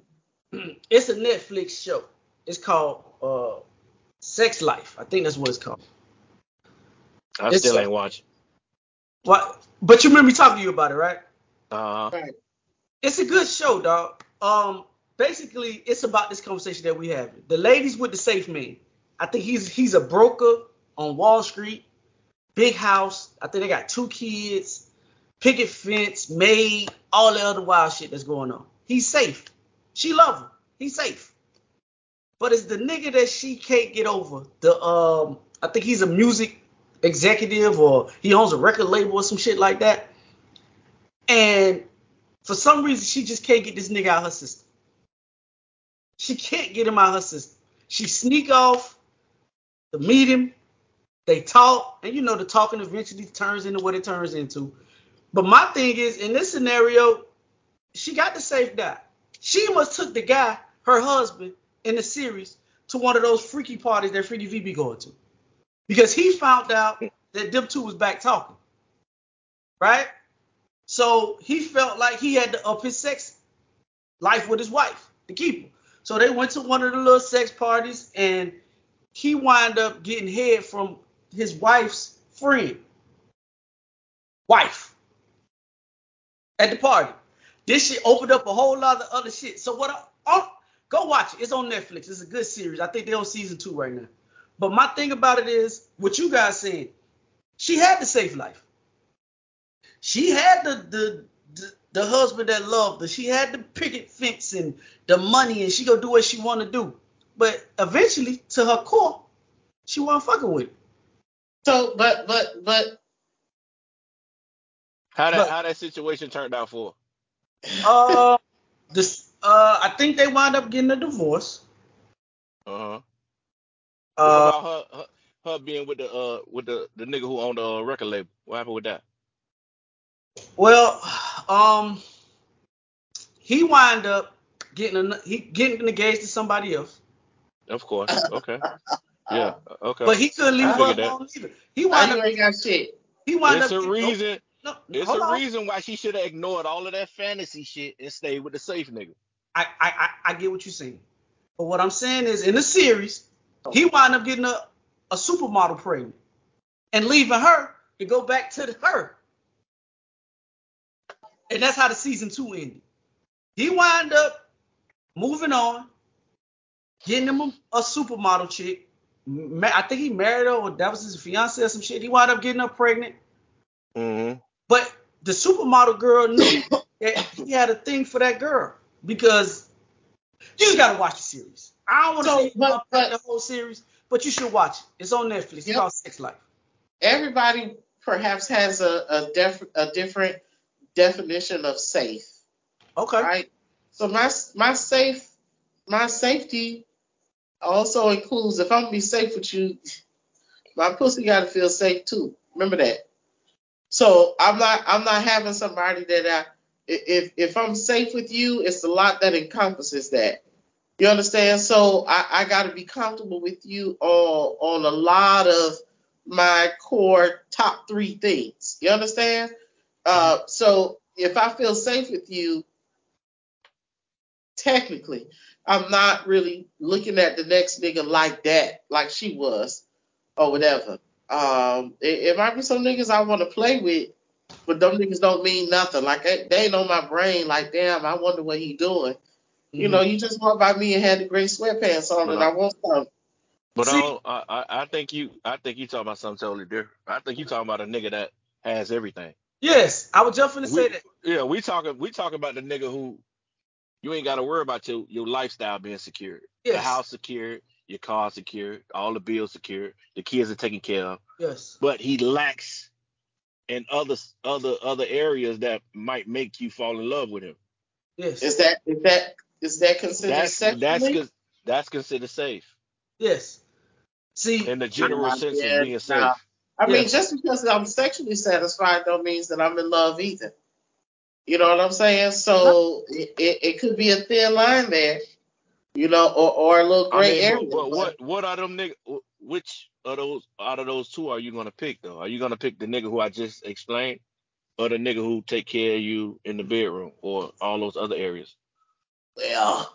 It's a Netflix show. It's called Sex Life. I think that's what it's called. I still ain't watching. But you remember me talking to you about it, right? Right. It's a good show, dog. Basically, it's about this conversation that we have. The ladies with the safe man. I think he's a broker on Wall Street, big house. I think they got 2 kids, picket fence, maid, all the other wild shit that's going on. He's safe. She love him. He's safe. But it's the nigga that she can't get over. I think he's a music executive, or he owns a record label or some shit like that, and for some reason she just can't get this nigga out of her system. She can't get him out of her system. She sneak off to meet him, they talk, and you know the talking eventually turns into what it turns into. But my thing is, in this scenario, she got the safe guy. She must took the guy, her husband in the series, to one of those freaky parties that Freaky V be going to. Because he found out that them two was back talking, right? So he felt like he had to up his sex life with his wife to keep him. So they went to one of the little sex parties, and he wound up getting head from his wife's friend. Wife. At the party. This shit opened up a whole lot of other shit. So go watch it. It's on Netflix. It's a good series. I think they're on season 2 right now. But my thing about it is, what you guys saying, she had the safe life. She had the husband that loved her. She had the picket fence and the money, and she go do what she want to do. But eventually, to her core, she wasn't fucking with it. So, but. How that situation turned out for her? I think they wound up getting a divorce. What about her being with the nigga who owned the record label? What happened with that? Well, he wound up getting engaged to somebody else. Of course. Okay. Yeah. Okay. But he couldn't leave her alone either. He wound up. Got shit. He wound up. It's a reason. No, it's a reason why she should have ignored all of that fantasy shit and stayed with the safe nigga. I get what you're saying. But what I'm saying is, in the series, he wound up getting a supermodel pregnant and leaving her to go back to her. And that's how the season 2 ended. He wound up moving on, getting him a supermodel chick. I think he married her, or that was his fiancée or some shit. He wound up getting her pregnant. Mm-hmm. But the supermodel girl knew that he had a thing for that girl, because you just gotta watch the series. I don't want to say the whole series, but you should watch it. It's on Netflix. It's called Sex Life. Everybody perhaps has a different definition of safe. Okay. Right? So my safety also includes, if I'm gonna be safe with you, my pussy gotta feel safe too. Remember that. So I'm not having somebody that if I'm safe with you, it's a lot that encompasses that. You understand? So I got to be comfortable with you on a lot of my core top 3 things. You understand? So if I feel safe with you, technically, I'm not really looking at the next nigga like that, like she was or whatever. It might be some niggas I want to play with, but them niggas don't mean nothing. Like, they ain't on my brain. Like, damn, I wonder what he doing. Mm-hmm. You know, you just walked by me and had the gray sweatpants on, and I want something. But I think you talking about something totally different. I think you talking about a nigga that has everything. Yes, I was just gonna say that. Yeah, we talking about the nigga who you ain't gotta worry about your lifestyle being secured, yes. The house secured. Your car's secured, all the bills secured, the kids are taken care of. Yes. But he lacks in other areas that might make you fall in love with him. Yes. Is that considered safe? That's considered safe. Yes. See, in the general sense of being safe. Nah. I mean, just because I'm sexually satisfied don't means that I'm in love either. You know what I'm saying? So it could be a thin line there. You know, or a little gray area. But what are them niggas? Which of those out of those two are you gonna pick though? Are you gonna pick the nigga who I just explained, or the nigga who take care of you in the bedroom, or all those other areas? Well,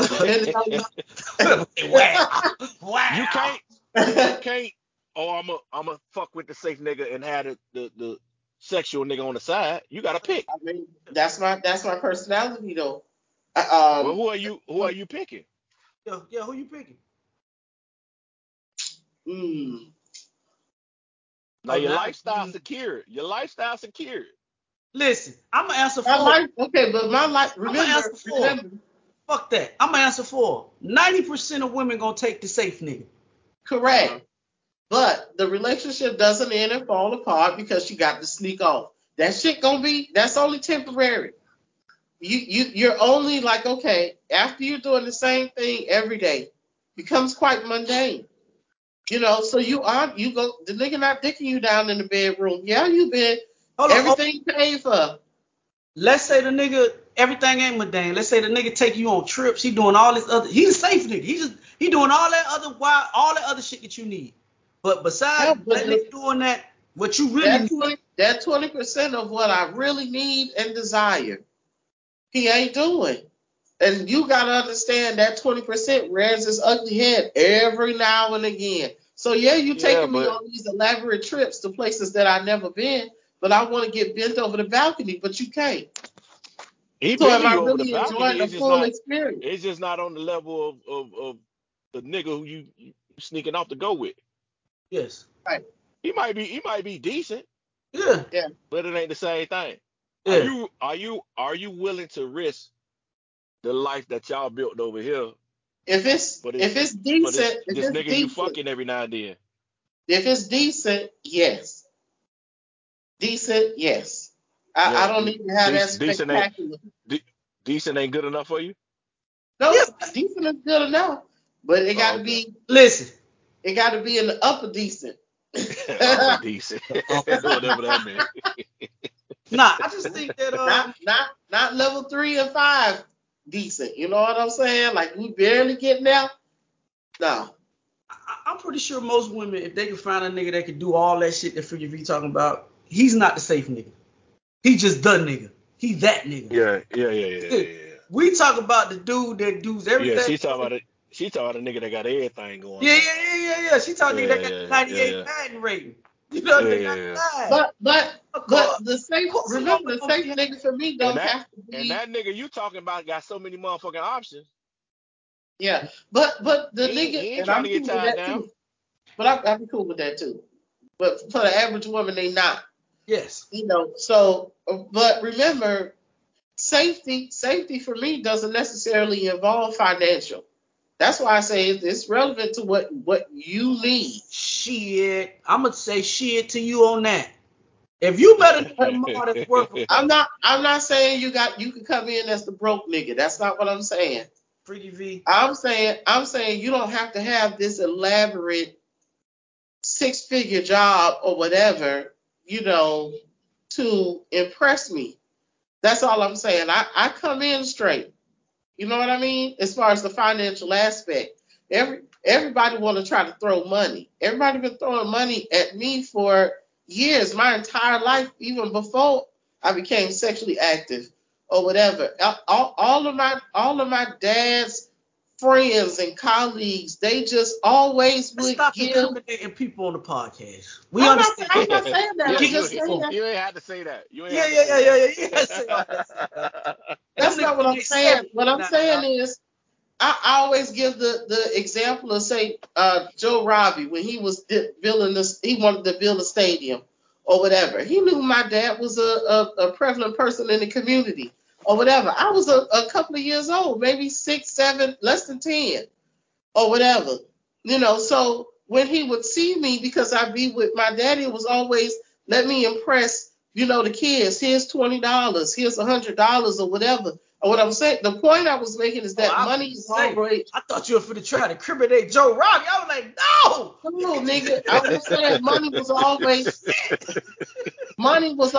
wow. You can't. Oh, I'm a fuck with the safe nigga and have the sexual nigga on the side. You gotta pick. I mean, that's my personality though. Well, who are you picking? Yeah, who you picking? Now your lifestyle secured. Listen, I'm gonna answer for her. Okay, but my life. Remember, fuck that. I'm gonna answer for her. 90% of women gonna take the safe nigga. Correct. Uh-huh. But the relationship doesn't end and fall apart because she got to sneak off. That shit that's only temporary. You're only like, okay, after you're doing the same thing every day, becomes quite mundane. You know, so the nigga not dicking you down in the bedroom. Yeah, you been everything paid for. Let's say the nigga, everything ain't mundane. Let's say the nigga take you on trips. He doing all this other, he's a safe nigga. He doing all that other wild, all that other shit that you need. But besides that nigga doing that, what you really need. That 20% of what I really need and desire. He ain't doing. And you got to understand that 20% rears its ugly head every now and again. So, yeah, you're taking me on these elaborate trips to places that I've never been, but I want to get bent over the balcony, but you can't. So am I really enjoying the full experience? It's just not on the level of the nigga who you sneaking off to go with. Yes. Right. He might be decent. Yeah. Yeah. But it ain't the same thing. Yeah. Are you willing to risk the life that y'all built over here? If it's decent, if this nigga you fucking every now and then. If it's decent, yes. Decent, yes. I don't even have that spectacular. Decent ain't good enough for you? No, decent is good enough, but it got to be. Listen, It got to be in the upper decent. Upper decent. Whatever that means. Nah, I just think that not level 3 and 5 decent. You know what I'm saying? Like we barely getting out. No. I'm pretty sure most women, if they can find a nigga that can do all that shit that Freaky V talking about, he's not the safe nigga. He just the nigga. He that nigga. Yeah. We talk about the dude that does everything. Yeah, she talking about it. She talking about a nigga that got everything going. Yeah. She talking nigga that got 98 Madden rating. You know what I mean? But the safe nigga for me don't have to be. And that nigga you talking about got so many motherfucking options. Yeah, but the nigga, and I'm cool with that too. But I'm cool with that too. But for the average woman, they not. Yes. You know. So, but remember, safety for me doesn't necessarily involve financial. That's why I say it's relevant to what you need. Shit, I'm gonna say shit to you on that. If you better do more than work, I'm not saying you can come in as the broke nigga. That's not what I'm saying. Freaky V. I'm saying you don't have to have this elaborate 6-figure job or whatever, you know, to impress me. That's all I'm saying. I come in straight. You know what I mean? As far as the financial aspect. Everybody wanna try to throw money. Everybody been throwing money at me for years, my entire life, even before I became sexually active. Or whatever. All of my dad's friends and colleagues, they just always would stop incriminating people on the podcast. We understand. I'm not saying that. I'm just saying that. You ain't had to say that. Yeah. That's not what I'm saying. What I'm saying is, I always give the example of say Joe Robbie when he was building this. He wanted to build a stadium or whatever. He knew my dad was a prevalent person in the community. Or whatever. I was a couple of years old, maybe 6, 7, less than 10, or whatever. You know, so when he would see me, because I'd be with my daddy, it was always let me impress, you know, the kids. Here's $20, here's $100, or whatever. Or what I'm saying, the point I was making is that money is always. I thought you were finna try to incriminate Joe Robbie. I was like, no, come on, nigga. I was saying money was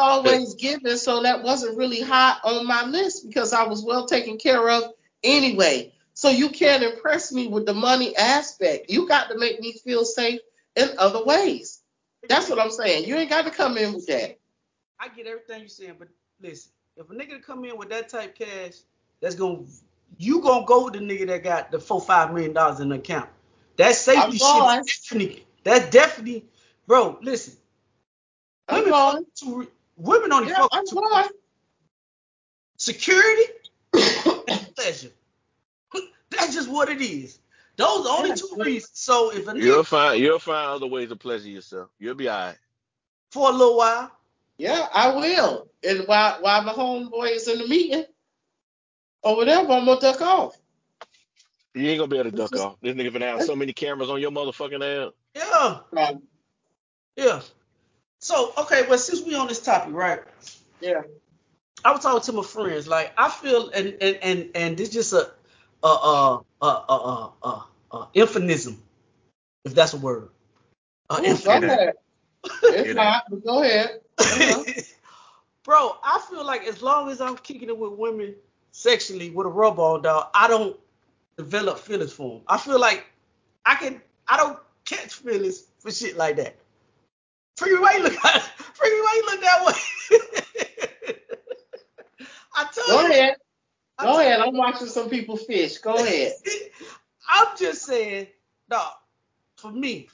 always given, so that wasn't really high on my list because I was well taken care of anyway. So you can't impress me with the money aspect. You got to make me feel safe in other ways. That's what I'm saying. You ain't got to come in with that. I get everything you're saying, but listen, if a nigga come in with that type cash, you gonna go with the nigga that got the $4-5 million in the account. That safety shit. That's definitely, bro. Listen. Women only fuck to security and pleasure. That's just what it is. Those are only two reasons. So if a nigga, you'll find other ways to pleasure yourself. You'll be all right. For a little while. Yeah, I will. And while my homeboy is in the meeting or whatever, I'm gonna duck off. You ain't gonna be able to duck off. This nigga finna have so many cameras on your motherfucking ass. Yeah. Yeah. So, okay, well, since we on this topic, right? Yeah. I was talking to my friends. Like, I feel, and this just a euphemism, if that's a word. It's not, but go ahead. Bro, I feel like as long as I'm kicking it with women sexually with a rub on, dog, I don't develop feelings for them. I feel like I don't catch feelings for shit like that. Freaky, why you look that way? I told you. Go ahead. I'm watching some people fish. Go ahead. I'm just saying, dog, for me,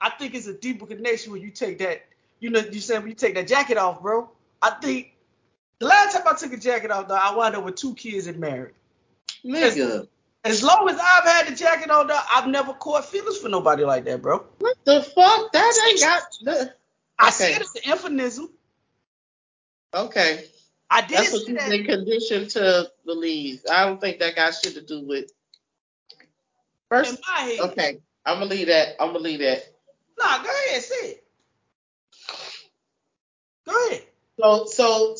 I think it's a deeper connection when you take that, you know, you said when you take that jacket off, bro. I think the last time I took a jacket off, dog, I wound up with 2 kids and married. Nigga. As long as I've had the jacket on, dog, I've never caught feelings for nobody like that, bro. What the fuck? That ain't got the... I said it's an euphemism. Okay. I did. That's what you've been conditioned to believe. I don't think that got shit to do with. First, in my head. Okay. I'm gonna leave that. Nah, go ahead, say it. Go ahead. So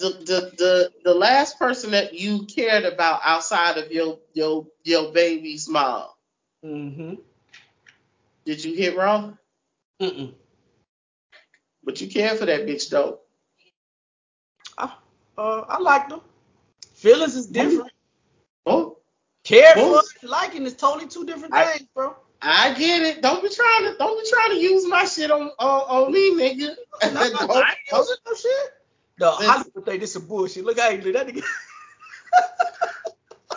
the last person that you cared about outside of your baby's mom. Mm-hmm. Did you hit Raw? Mm-mm. But you cared for that bitch, though. I liked them. Feelings is different. Oh. Cared for and liking is totally two different things, bro. I get it. Don't be trying to use my shit on me, nigga. No, I ain't using no shit. No, Hollywood think this is bullshit. Look how you do that nigga.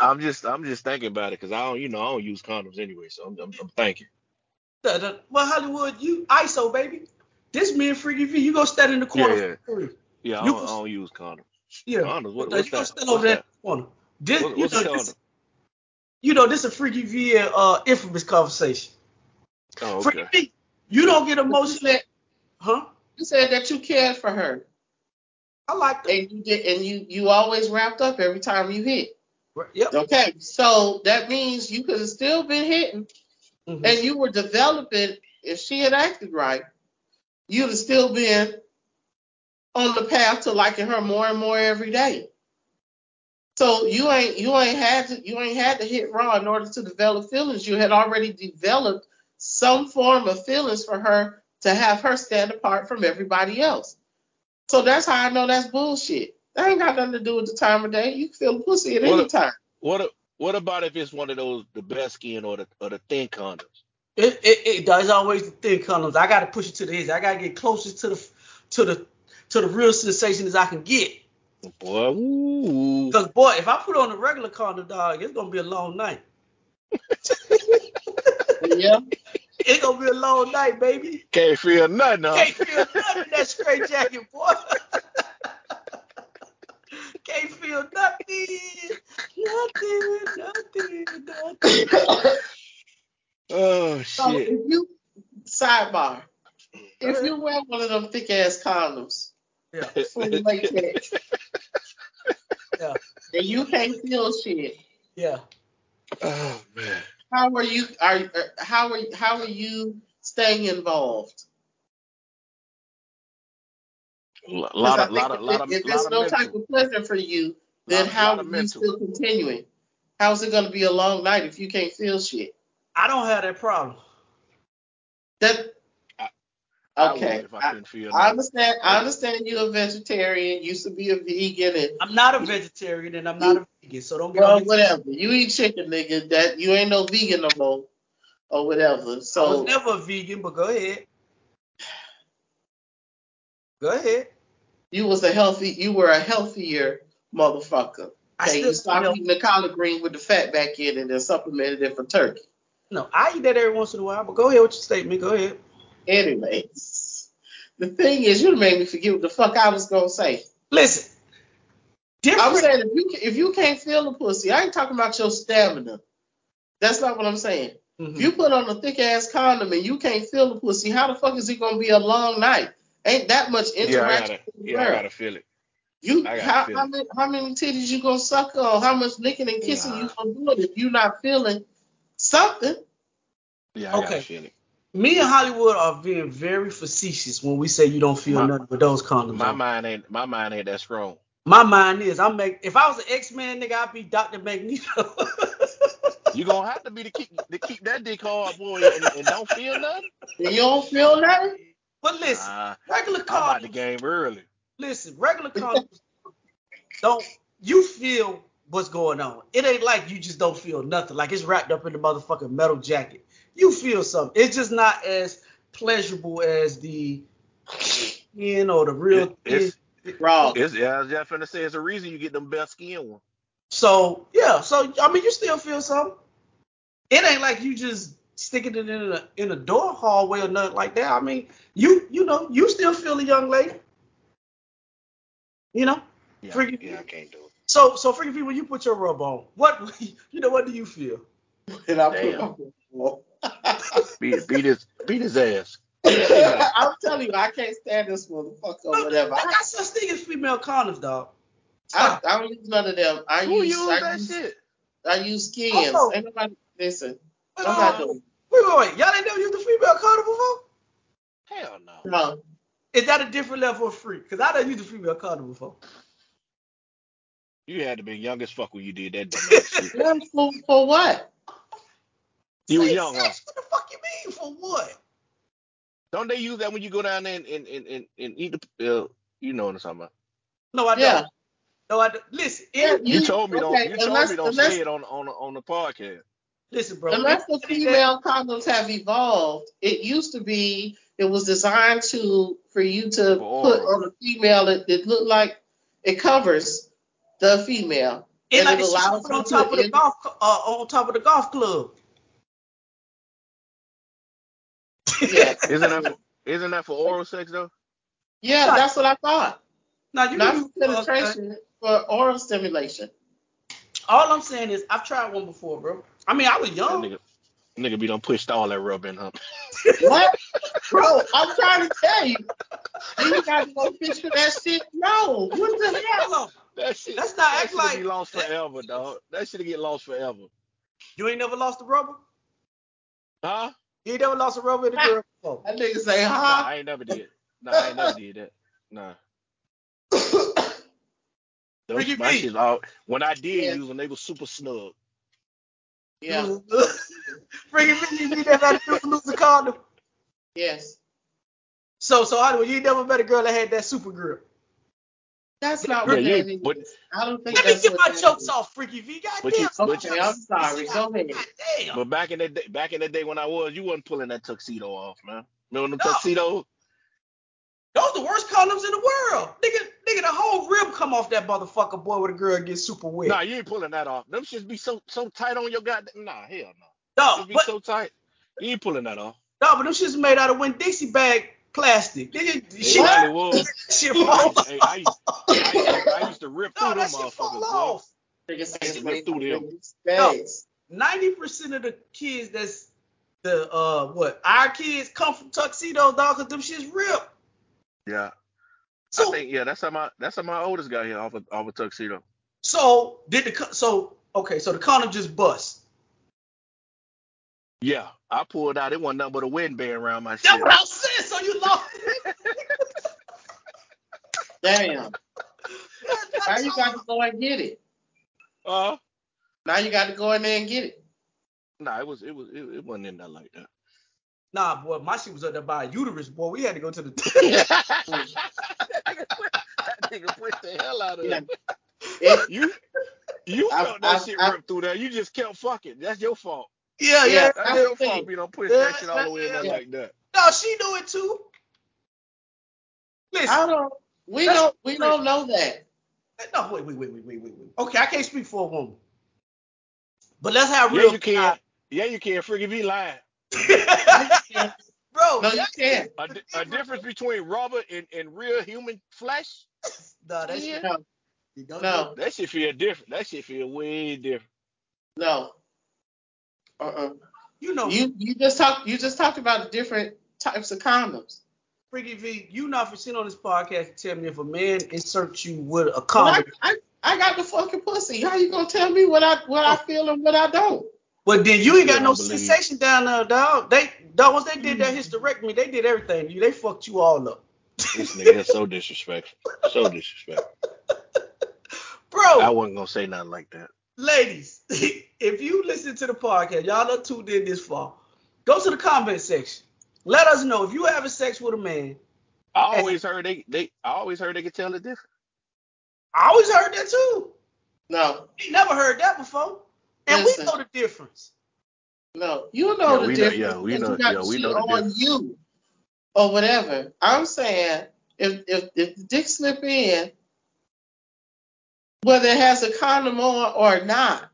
I'm just thinking about it because I don't use condoms anyway, so I'm thinking. Well, Hollywood, you ISO baby. This me and Freaky V, you gonna stand in the corner. Yeah. I don't use condoms. Yeah. Condoms. What's that? You gonna stand over there in the corner. This is a Freaky V infamous conversation. Oh, okay. Freaky V, you don't get emotional. Huh? You said that you cared for her. I like that. And you did, and you always wrapped up every time you hit. Yep. Okay, so that means you could have still been hitting, mm-hmm. and you were developing. If she had acted right, you'd have still been on the path to liking her more and more every day. So you ain't had to hit raw in order to develop feelings. You had already developed some form of feelings for her to have her stand apart from everybody else. So that's how I know that's bullshit. That ain't got nothing to do with the time of day. You can feel pussy at any time. What about if it's one of those, the best skin or the thin condoms? It does always the thin condoms. I gotta push it to the edge. I gotta get closest to the real sensation as I can get. Boy, ooh. Cause boy, if I put on a regular condom, dog, it's gonna be a long night. Yeah. It's gonna be a long night, baby. Can't feel nothing. Huh? Can't feel nothing in that straight jacket, boy. Can't feel nothing. Oh, shit. So if you wear one of them thick-ass condoms from latex, and you can't feel shit. Yeah. Oh, man. How are you staying involved? A lot of. If there's no type of pleasure for you, then how are you still continuing? How's it going to be a long night if you can't feel shit? I don't have that problem. I understand. I understand you're a vegetarian. Used to be a vegan. And I'm not a vegetarian, and I'm not a vegan, so don't get. Well, whatever. You eat chicken, nigga. That you ain't no vegan no more, or whatever. So I was never a vegan, but go ahead. Go ahead. You were a healthier motherfucker. Okay, you stopped eating the collard green with the fat back in and then supplemented it for turkey. No, I eat that every once in a while, but go ahead with your statement. Go ahead. Anyways, the thing is, you made me forget what the fuck I was going to say. Listen. I'm saying if you can't feel the pussy, I ain't talking about your stamina. That's not what I'm saying. Mm-hmm. If you put on a thick-ass condom and you can't feel the pussy, how the fuck is it going to be a long night? Ain't that much interaction. I gotta feel it. How many titties you gonna suck on? How much licking and kissing you gonna do it if you not feeling something? Yeah, I gotta feel it. Me and Hollywood are being very facetious when we say you don't feel nothing with those condoms. My mind ain't that strong. My mind is. If I was an X-Man nigga, I'd be Dr. Magneto. You gonna have to be to keep that dick hard, boy, and don't feel nothing. You don't feel nothing. But listen, regular condoms. I like the game early. Listen, regular condoms don't. You feel what's going on. It ain't like you just don't feel nothing. Like it's wrapped up in the motherfucking metal jacket. You feel something. It's just not as pleasurable as the skin or the real. Raw. I was just finna say it's a reason you get them best skin ones. So yeah. So I mean, you still feel something. It ain't like you just sticking it in a door hallway or nothing like that. I mean, you still feel a young lady. You know? Yeah, I can't do it. So Freaky V, when you put your rub on, what do you feel? And I put my beat his ass. I'm telling you, I can't stand this motherfucker or whatever. I got such thing as female condoms, dog. I don't use none of them. I use skins. Oh. Ain't nobody listen. I'm not doing it. Wait. Y'all ain't never used the female condom before? Hell no. No. Is that a different level of freak? Because I done used the female condom before. You had to be young as fuck when you did that. For what? You were young, huh? What the fuck you you for what? Don't they use that when you go down there and eat the you know what I'm talking about? No, I don't. No, I don't. Listen. You told me don't. You told me don't say it on the podcast. Listen, bro. Unless the female condoms have evolved, it used to be it was designed for you to put on a female that looked like it covers the female. It's like it allows on top of the golf club. Yeah. Isn't that for oral sex though? Yeah, that's what I thought. Now, not for penetration, for oral stimulation. All I'm saying is I've tried one before, bro. I mean, I was young. That nigga be done pushed all that rub in, huh? What? Bro, I'm trying to tell you. You got to go picture that shit. No. What the hell? That shit. That's not act like. That shit be lost forever, dog. That shit get lost forever. You ain't never lost a rubber? Huh? You ain't never lost a rubber in the girl before? That nigga say, huh? Nah, I ain't never did. Nah. Those, my shit, when I did use them, they were super snug. Yeah. Freaky V, you need that out of lose a condom. Yes. So Hollywood, you never met a girl that had that super grip. That's not what that is. I don't think. Let me get my jokes off, Freaky V. Goddamn. Okay, I'm sorry. Go ahead. Goddamn. But back in the day when I was, you wasn't pulling that tuxedo off, man. Remember them tuxedos? Those the worst condoms in the world, nigga. The whole rib come off that motherfucker, boy. With a girl gets super wet. Nah, you ain't pulling that off. Them shits be so tight on your goddamn. Nah, hell no. No, be so tight. You ain't pulling that off. No, but them shits made out of Winn-Dixie bag plastic. Nigga, Hollywood. Shit fall off. I used to rip through them motherfuckers. Nigga, shit rip through them. No, 90% of the kids that's the our kids come from tuxedos, dog, cause them shits ripped. Yeah, so, I think that's how my oldest got here off a tuxedo. So so the condom just bust. Yeah, I pulled out. It wasn't nothing but a wedding band around my shit. That's what I said. So you lost it. Damn. Now you got to go and get it. Now you got to go in there and get it. Nah, it wasn't in there like that. Nah, boy, my shit was up there by a uterus, boy. We had to go to the. That nigga pushed the hell out of him. Yeah. You felt that shit ripped through there. You just kept fucking. That's your fault. Yeah. That's your fault. You don't push that shit all the way in there like that. No, she knew it too. Listen, we don't know that. No, wait. Okay, I can't speak for a woman. But let's have real. Yeah, you can. Freaky V lying. Bro, no, you can't. A difference between rubber and real human flesh? No, that shit. No. That shit feel different. That shit feel way different. No. You know. You just talked about the different types of condoms. Freaky V, you not for sitting on this podcast to tell me if a man inserts you with a condom. Well, I got the fucking pussy. How you gonna tell me what I feel and what I don't? But then you ain't got no sensation down there, dog. Once they did that hysterectomy, they did everything to you. They fucked you all up. This nigga is so disrespectful. Bro. I wasn't going to say nothing like that. Ladies, if you listen to the podcast, y'all are tuned in this far, go to the comment section. Let us know if you having sex with a man. I always heard they could tell the difference. I always heard that too. No. You never heard that before. And listen, we know the difference. No, you know the difference. We know the difference. On you or whatever. I'm saying if the dick slip in, whether it has a condom on or not,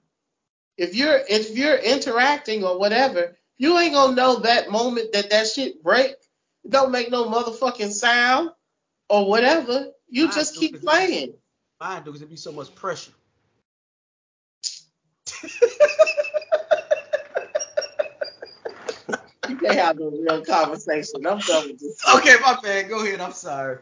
if you're interacting or whatever, you ain't gonna know that moment that shit break. It don't make no motherfucking sound or whatever. You just keep playing. Mine do because it be so much pressure. You can't have no real conversation. I'm done with this. Okay, my bad. Go ahead. I'm sorry.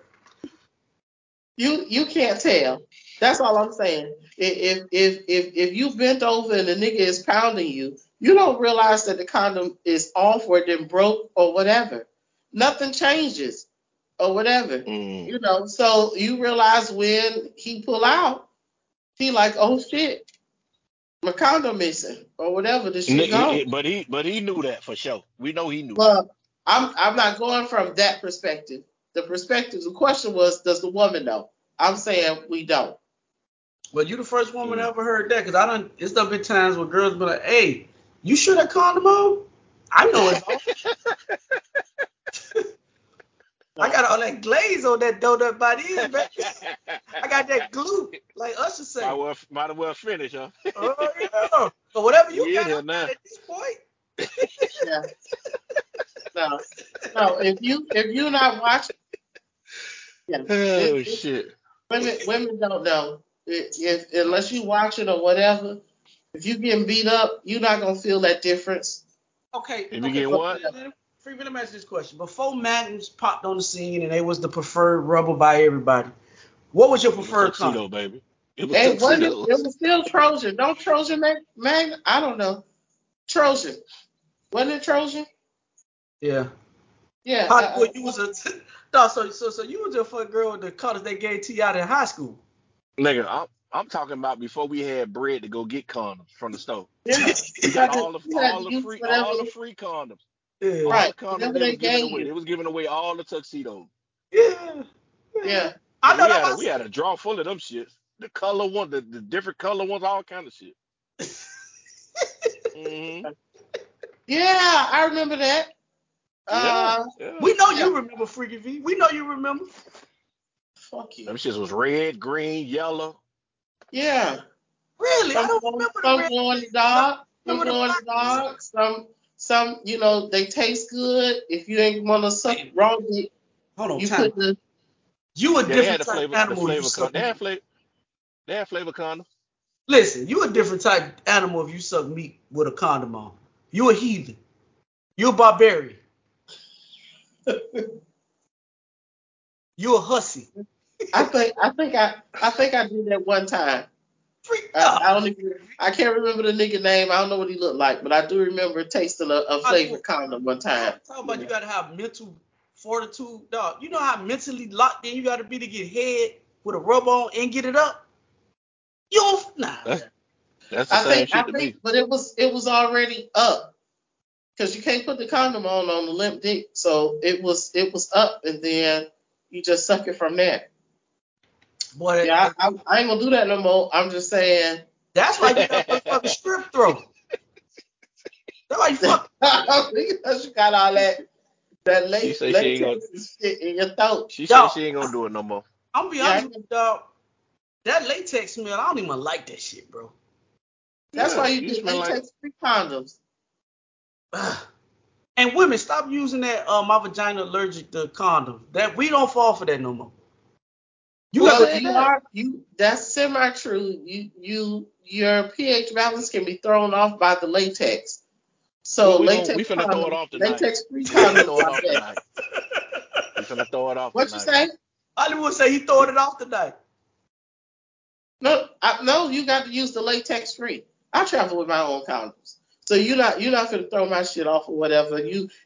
You can't tell. That's all I'm saying. If you bent over and the nigga is pounding you, you don't realize that the condom is off or then broke or whatever. Nothing changes or whatever. You know. So you realize when he pull out, he like, oh shit. Macondo missing or whatever this shit going. But he knew that for sure. We know he knew. Well, I'm not going from that perspective. The question was, does the woman know? I'm saying we don't. Well, you the first woman I ever heard that, because it's done been times where girls been like, hey, you sure that condom on? I know it's on. I got all that glaze on that dough that body is, baby. I got that glue, like Usher said. Might as well finish, huh? Oh, yeah. So whatever you got at this point. Yeah. No. If you not watching, yeah. Shit. Women don't know unless you watch it or whatever. If you getting beat up, you're not gonna feel that difference. Okay. If you get what? Free, let me ask this question. Before Madden's popped on the scene and they was the preferred rubber by everybody, what was your preferred tuxedo, baby? It was still Trojan. No Trojan, Madden? I don't know. Trojan. Wasn't it Trojan? Yeah. Yeah. Hollywood, you was a so you was your fuck girl with the colors they gave T out in high school. Nigga, I'm talking about before we had bread to go get condoms from the store. Yeah. We got all the free condoms. Yeah. Right. They was giving away all the tuxedos. Yeah. Yeah. I know that we had a drawer full of them shits. The color one, the different color ones, all kind of shit. Mm-hmm. Yeah, I remember that. Yeah. We know you remember, Freaky V. We know you remember. Fuck you. Them shits was red, green, yellow. Yeah. Really? I don't remember the red. Some going dark. Some, you know, they taste good. If you ain't want to suck raw dick, hold on, you a different type of animal. They had flavor condom. Listen, you a different type of animal if you suck meat with a condom on. You a heathen. You a barbarian. You a hussy. I think I did that one time. I can't remember the nigga name. I don't know what he looked like, but I do remember tasting a flavored condom one time. Talking about you gotta have mental fortitude, dog. You know how mentally locked in you gotta be to get head with a rub on and get it up. That's the same shit to me. But it was already up, because you can't put the condom on the limp dick, so it was up, and then you just suck it from there. Boy, yeah, I ain't gonna do that no more. I'm just saying. That's like you got a fucking strip throat. That's like fuck. Because you got all that latex shit in your throat. She said she ain't gonna do it no more. I'm gonna be honest with you, dog. That latex smell, I don't even like that shit, bro. That's why you get latex free condoms. And women, stop using that. My vagina allergic to condoms. That we don't fall for that no more. That's semi-true. Your pH balance can be thrown off by the latex. So we finna throw it off tonight. Latex free condom. We finna throw it off. What you say? Hollywood say he throwing it off tonight. No, you got to use the latex free. I travel with my own condoms, so you're not finna throw my shit off or whatever.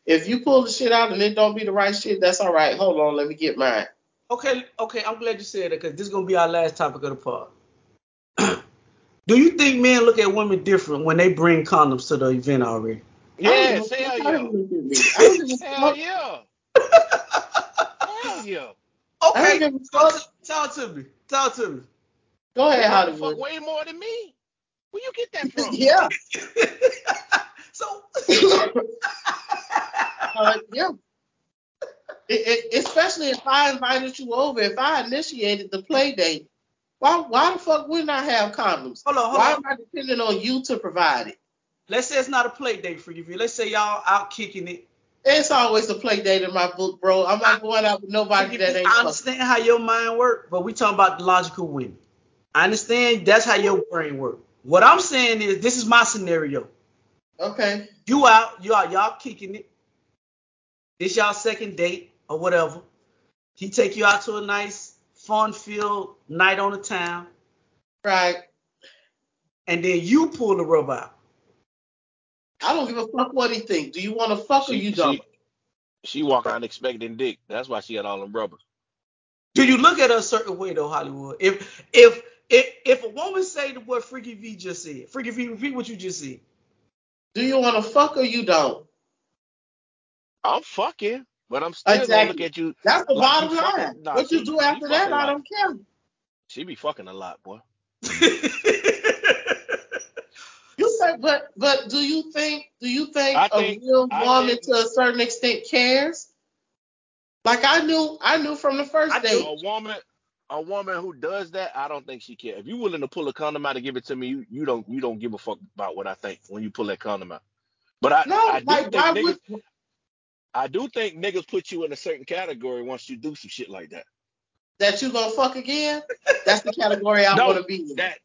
If you pull the shit out and it don't be the right shit, that's all right. Hold on, let me get mine. Okay, I'm glad you said that, because this is going to be our last topic of the pod. Do you think men look at women different when they bring condoms to the event already? Yeah, hell yeah. Hell yeah. Okay, talk to me. Go ahead, Hollywood. Fuck way more than me. Where you get that from? Yeah. So. Yeah. Especially if I invited you over, if I initiated the play date, why the fuck would not have condoms? Hold on. Why am I depending on you to provide it? Let's say it's not a play date for you. Let's say y'all out kicking it. It's always a play date in my book, bro. I'm not going out with nobody that ain't. I understand how your mind works, but we talking about the logical women. I understand that's how your brain works. What I'm saying is, this is my scenario. Okay. You out, y'all kicking it. This y'all second date or whatever. He take you out to a nice, fun-filled night on the town. Right. And then you pull the rub out. I don't give a fuck what he think. Do you want to fuck or you don't? She walk out expecting dick. That's why she got all them rubbers. Do you look at her a certain way, though, Hollywood? If If a woman say what Freaky V just said, Freaky V, repeat what you just said. Do you want to fuck or you don't? I'm fucking, but I'm still gonna look at you. That's the bottom line. Nah, what you do after that, I don't care. She be fucking a lot, boy. You say, but do you think a real woman to a certain extent cares? Like I knew from the first day. A woman who does that, I don't think she cares. If you're willing to pull a condom out and give it to me, you don't give a fuck about what I think when you pull that condom out. But I do think niggas put you in a certain category once you do some shit like that. That you gonna fuck again? That's the category I want to be in. That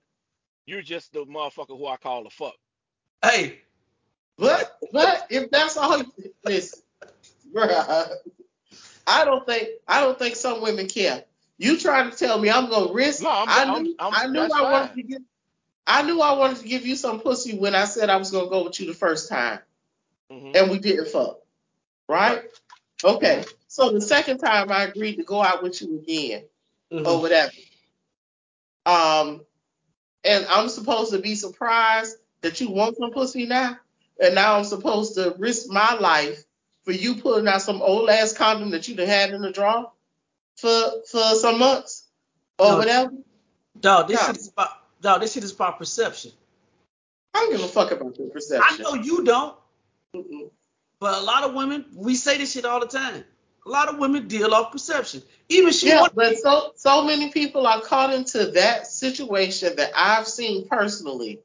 you're just the motherfucker who I call a fuck. Hey, but if that's all, listen, bruh, I don't think some women care. You trying to tell me I'm gonna risk? No, I knew I wanted to give you some pussy when I said I was gonna go with you the first time, and we didn't fuck, right? Okay. So the second time I agreed to go out with you again or whatever. And I'm supposed to be surprised that you want some pussy now? And now I'm supposed to risk my life for you pulling out some old ass condom that you done had in the drawer for some months or whatever? This shit is about perception. I don't give a fuck about your perception. I know you don't. Mm-mm. But a lot of women, we say this shit all the time. A lot of women deal off perception. Even she. Yeah, but so many people are caught into that situation that I've seen personally.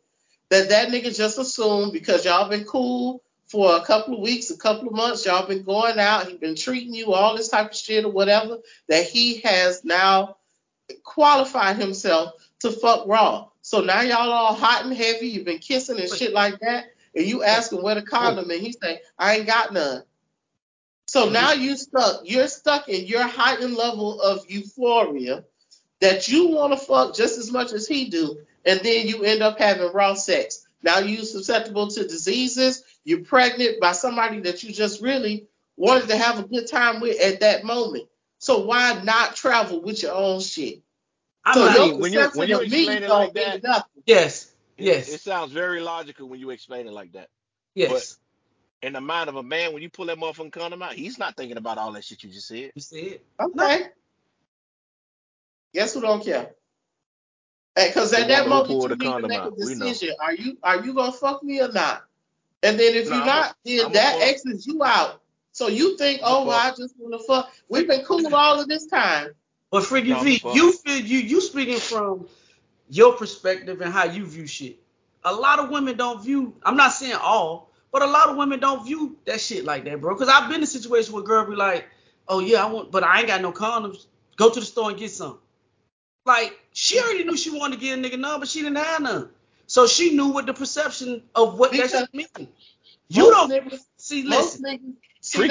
That nigga just assumed because y'all been cool for a couple of weeks, a couple of months, y'all been going out, he been treating you, all this type of shit or whatever, that he has now qualified himself to fuck raw. So now y'all all hot and heavy, you've been kissing and shit like that. And you ask him where the condom, and he say, I ain't got none. So now you're stuck in your heightened level of euphoria that you want to fuck just as much as he do, and then you end up having raw sex. Now you're susceptible to diseases, you're pregnant by somebody that you just really wanted to have a good time with at that moment. So why not travel with your own shit? When you explain it like that, yes. Yes. It sounds very logical when you explain it like that. Yes. But in the mind of a man, when you pull that motherfucking condom out, he's not thinking about all that shit you just said. You see it? Okay. Guess who don't care? Because at that moment, you need to make a decision. Are you going to fuck me or not? And then if you're not, then that exits you out. So you think, I just want to fuck. We've been cool all of this time. But Freaky V, you feel you speaking from your perspective and how you view shit. A lot of women don't view, I'm not saying all, but a lot of women don't view that shit like that, bro. Because I've been in situations where a girl be like, oh yeah, but I ain't got no condoms. Go to the store and get some. Like, she already knew she wanted to get a nigga none, but she didn't have none. So she knew what the perception of what that shit meant. You don't listen. She knows too. She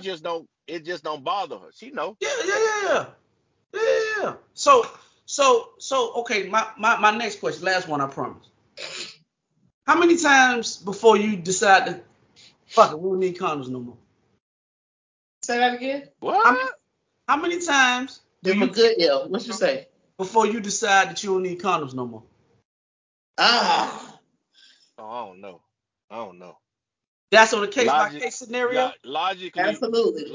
just don't, it just don't bother her. She know. Yeah. So okay, my next question, last one, I promise. How many times before you decide to fuck it, we don't need condoms no more? Say that again? What? How many times? Give a good L. What you say? Before you decide that you don't need condoms no more? I don't know. That's on a case-by-case scenario? Logically. Absolutely.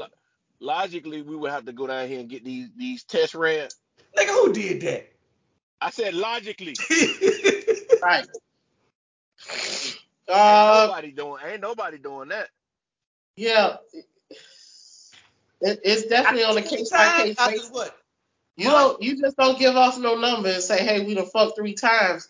Logically, we would have to go down here and get these tests read. Nigga, who did that? I said logically. Right. Ain't nobody doing that. Yeah. It's definitely on a case-by-case basis. You just don't give off no number and say, hey, we done fucked 3 times.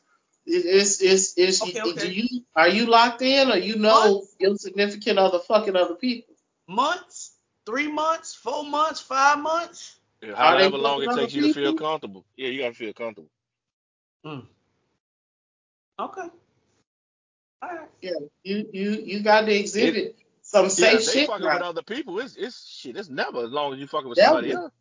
Okay. Are you locked in or you know months? Your significant other fucking other people? Months? 3 months? 4 months? 5 months? However long it takes you to feel comfortable. Yeah, you got to feel comfortable. Mm. Okay. All right. Yeah, you got to exhibit some safe shit. They fucking with other people, it's shit. It's never as long as you fucking with somebody else.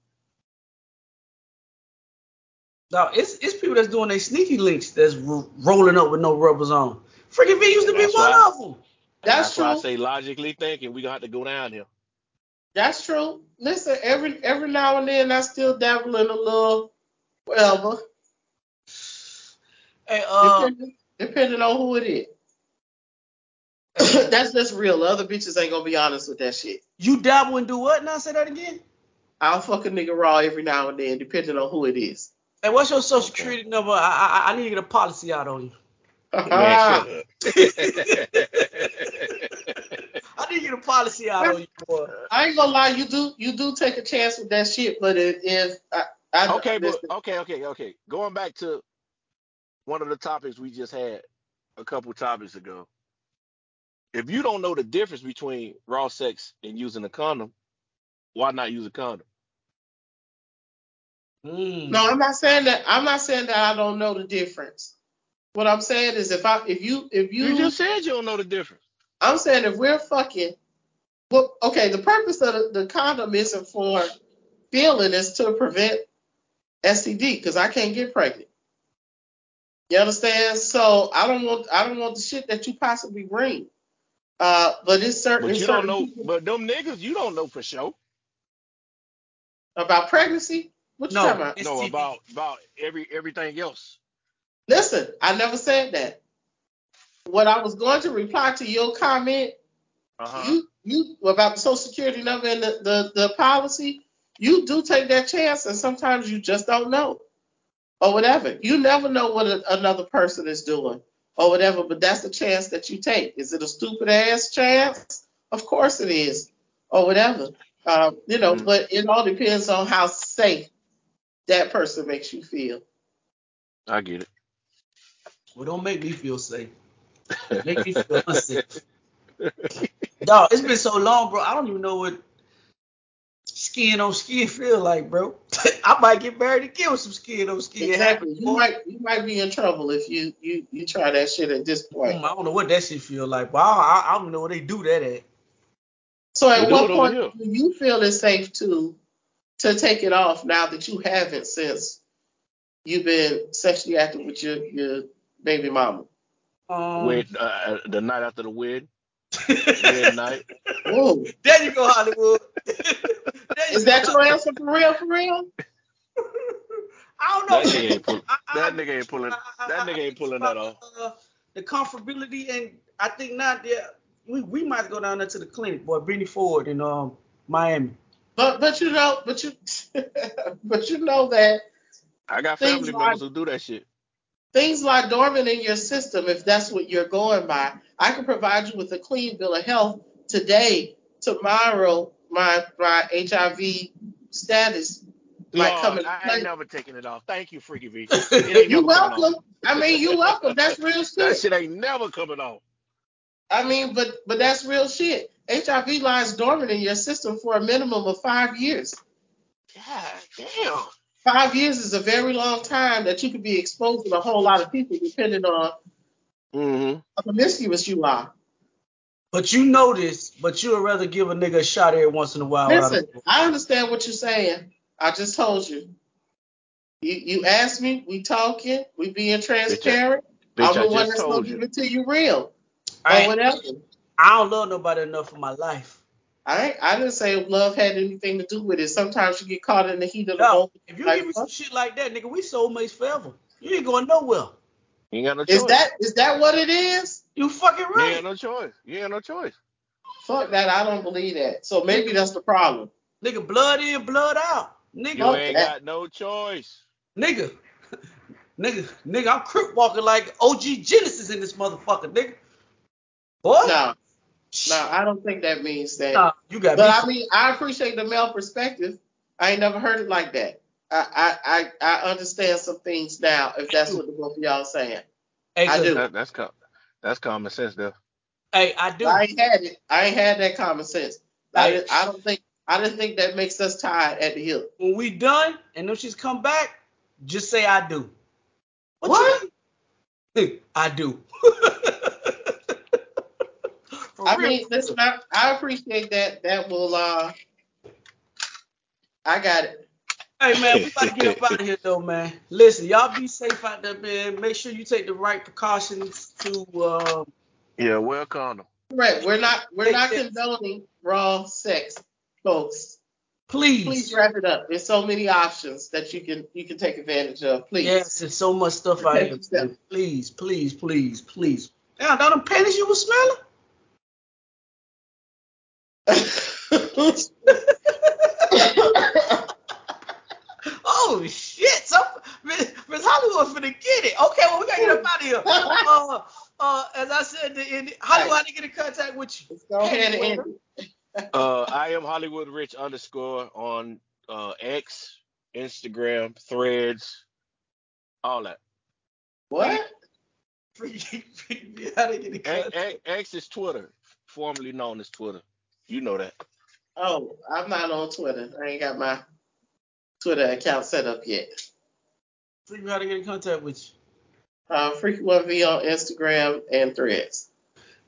No, it's people that's doing their sneaky links that's rolling up with no rubbers on. Freaky V used to be one of them. That's true. Why I say logically thinking, we gonna have to go down here. That's true. Listen, every now and then I still dabble in a little Whatever. Hey, depending on who it is. That's real. The other bitches ain't gonna be honest with that shit. You dabble and do what? Now say that again. I'll fuck a nigga raw every now and then, depending on who it is. Hey, what's your social security number? I need to get a policy out on you. Man, I need to get a policy out on you, boy. I ain't gonna lie, you do take a chance with that shit, but okay. Going back to one of the topics we just had a couple topics ago. If you don't know the difference between raw sex and using a condom, why not use a condom? Mm. No, I'm not saying that I don't know the difference. What I'm saying is if you just said you don't know the difference. I'm saying if we're fucking, well, okay, the purpose of the condom isn't for feeling, it's to prevent STD because I can't get pregnant. You understand? So I don't want the shit that you possibly bring. But them niggas, you don't know for sure. About pregnancy? What you talking about? No, about everything else. Listen, I never said that. What I was going to reply to your comment, you about the social security number and the policy, you do take that chance and sometimes you just don't know. Or whatever. You never know what another person is doing. Or whatever, but that's the chance that you take. Is it a stupid ass chance? Of course it is, or whatever. But it all depends on how safe that person makes you feel. I get it. Well, don't make me feel safe. Make me feel unsafe. Dog, it's been so long, bro. I don't even know what skin on skin feel like, bro. I might get married again with some skin on skin. Exactly. You might be in trouble if you try that shit at this point. I don't know what that shit feel like, but I don't know where they do that at. So at what point do you feel it's safe to take it off now that you haven't since you've been sexually active with your baby mama? The night after the wedding. Midnight. Whoa. There you go, Hollywood. Is that your answer for real? For real? I don't know. That nigga ain't pulling that off. The comfortability, and I think not. Yeah, we might go down there to the clinic, boy. Brittany Ford in Miami. But you know that. I got family members who do that shit. Things lie dormant in your system if that's what you're going by. I can provide you with a clean bill of health today. Tomorrow, my HIV status might come in. I ain't never taking it off. Thank you, Freaky V. You're welcome. I mean, you're welcome. That's real shit. That shit ain't never coming off. I mean, but that's real shit. HIV lies dormant in your system for a minimum of 5 years. God damn. 5 years is a very long time that you could be exposed to a whole lot of people, depending on how promiscuous you are. But you know this, but you would rather give a nigga a shot every once in a while. Listen, I understand what you're saying. I just told you. You asked me, we talking, we being transparent. I'm the one that's going to give it to you real. Or whatever. I don't love nobody enough for my life. I didn't say love had anything to do with it. Sometimes you get caught in the heat of the moment. If you give me some shit like that, nigga, we soulmates forever. You ain't going nowhere. You ain't got no choice. Is that what it is? You fucking right. You ain't got no choice. Fuck that. I don't believe that. So maybe that's the problem. Nigga, blood in, blood out. Nigga, you ain't got no choice. Nigga, I'm crip walking like OG Genesis in this motherfucker, nigga. What? No, I don't think that means that. No, you got but me. I mean, I appreciate the male perspective. I ain't never heard it like that. I understand some things now, if that's what the both of y'all saying. Hey, I do. That's common sense, though. Hey, I do. I ain't had it. I ain't had that common sense. I didn't think that makes us tied at the hip. When we done, and if she's come back, just say I do. What? I do. I mean, listen, I appreciate that. That will, I got it. Hey, man, we about to get up out of here, though, man. Listen, y'all be safe out there, man. Make sure you take the right precautions to, wear a condom. Right. We're not condoning raw sex, folks. Please wrap it up. There's so many options that you can take advantage of. Please. Yes, there's so much stuff out here. Please. Now, them panties you were smelling? Oh shit! Miss Hollywood finna get it. Okay, well we gotta get up out of here. As I said, Hollywood, how to get in contact with you? Go ahead and end it. I am Hollywood Rich _ on X, Instagram, Threads, all that. What? X is Twitter, formerly known as Twitter. You know that. Oh, I'm not on Twitter. I ain't got my Twitter account set up yet. Freaky, how to get in contact with you? Freaky1V on Instagram and Threads.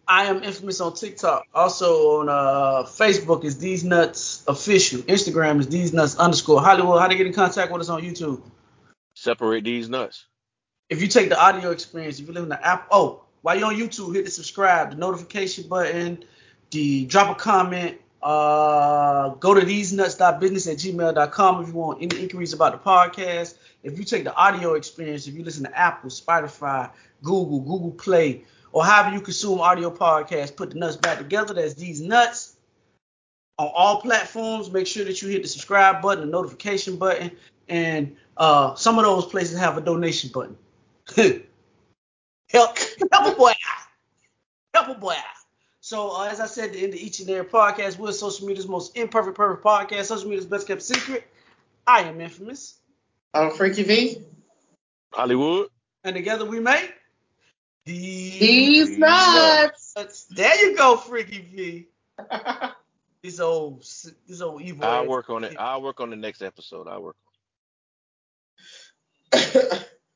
I am infamous on TikTok. Also on Facebook is Deez Nuts Official. Instagram is Deez Nuts _ Hollywood. How to get in contact with us on YouTube? Separate Deez Nuts. If you take the audio experience, if you live in the app, while you're on YouTube, hit the subscribe, the notification button, drop a comment. Go to thesenuts.business@gmail.com if you want any inquiries about the podcast. If you take the audio experience, if you listen to Apple, Spotify, Google Play, or however you consume audio podcasts, put the nuts back together. That's Deez Nuts on all platforms. Make sure that you hit the subscribe button, the notification button, and some of those places have a donation button. help a boy out. So, as I said, at the end of each and every podcast, we're social media's most imperfect, perfect podcast. Social media's best kept secret. I am infamous. I'm Freaky V. Hollywood. And together we make Deez Nuts. There you go, Freaky V. This old evil. I'll work on it. I'll work on the next episode.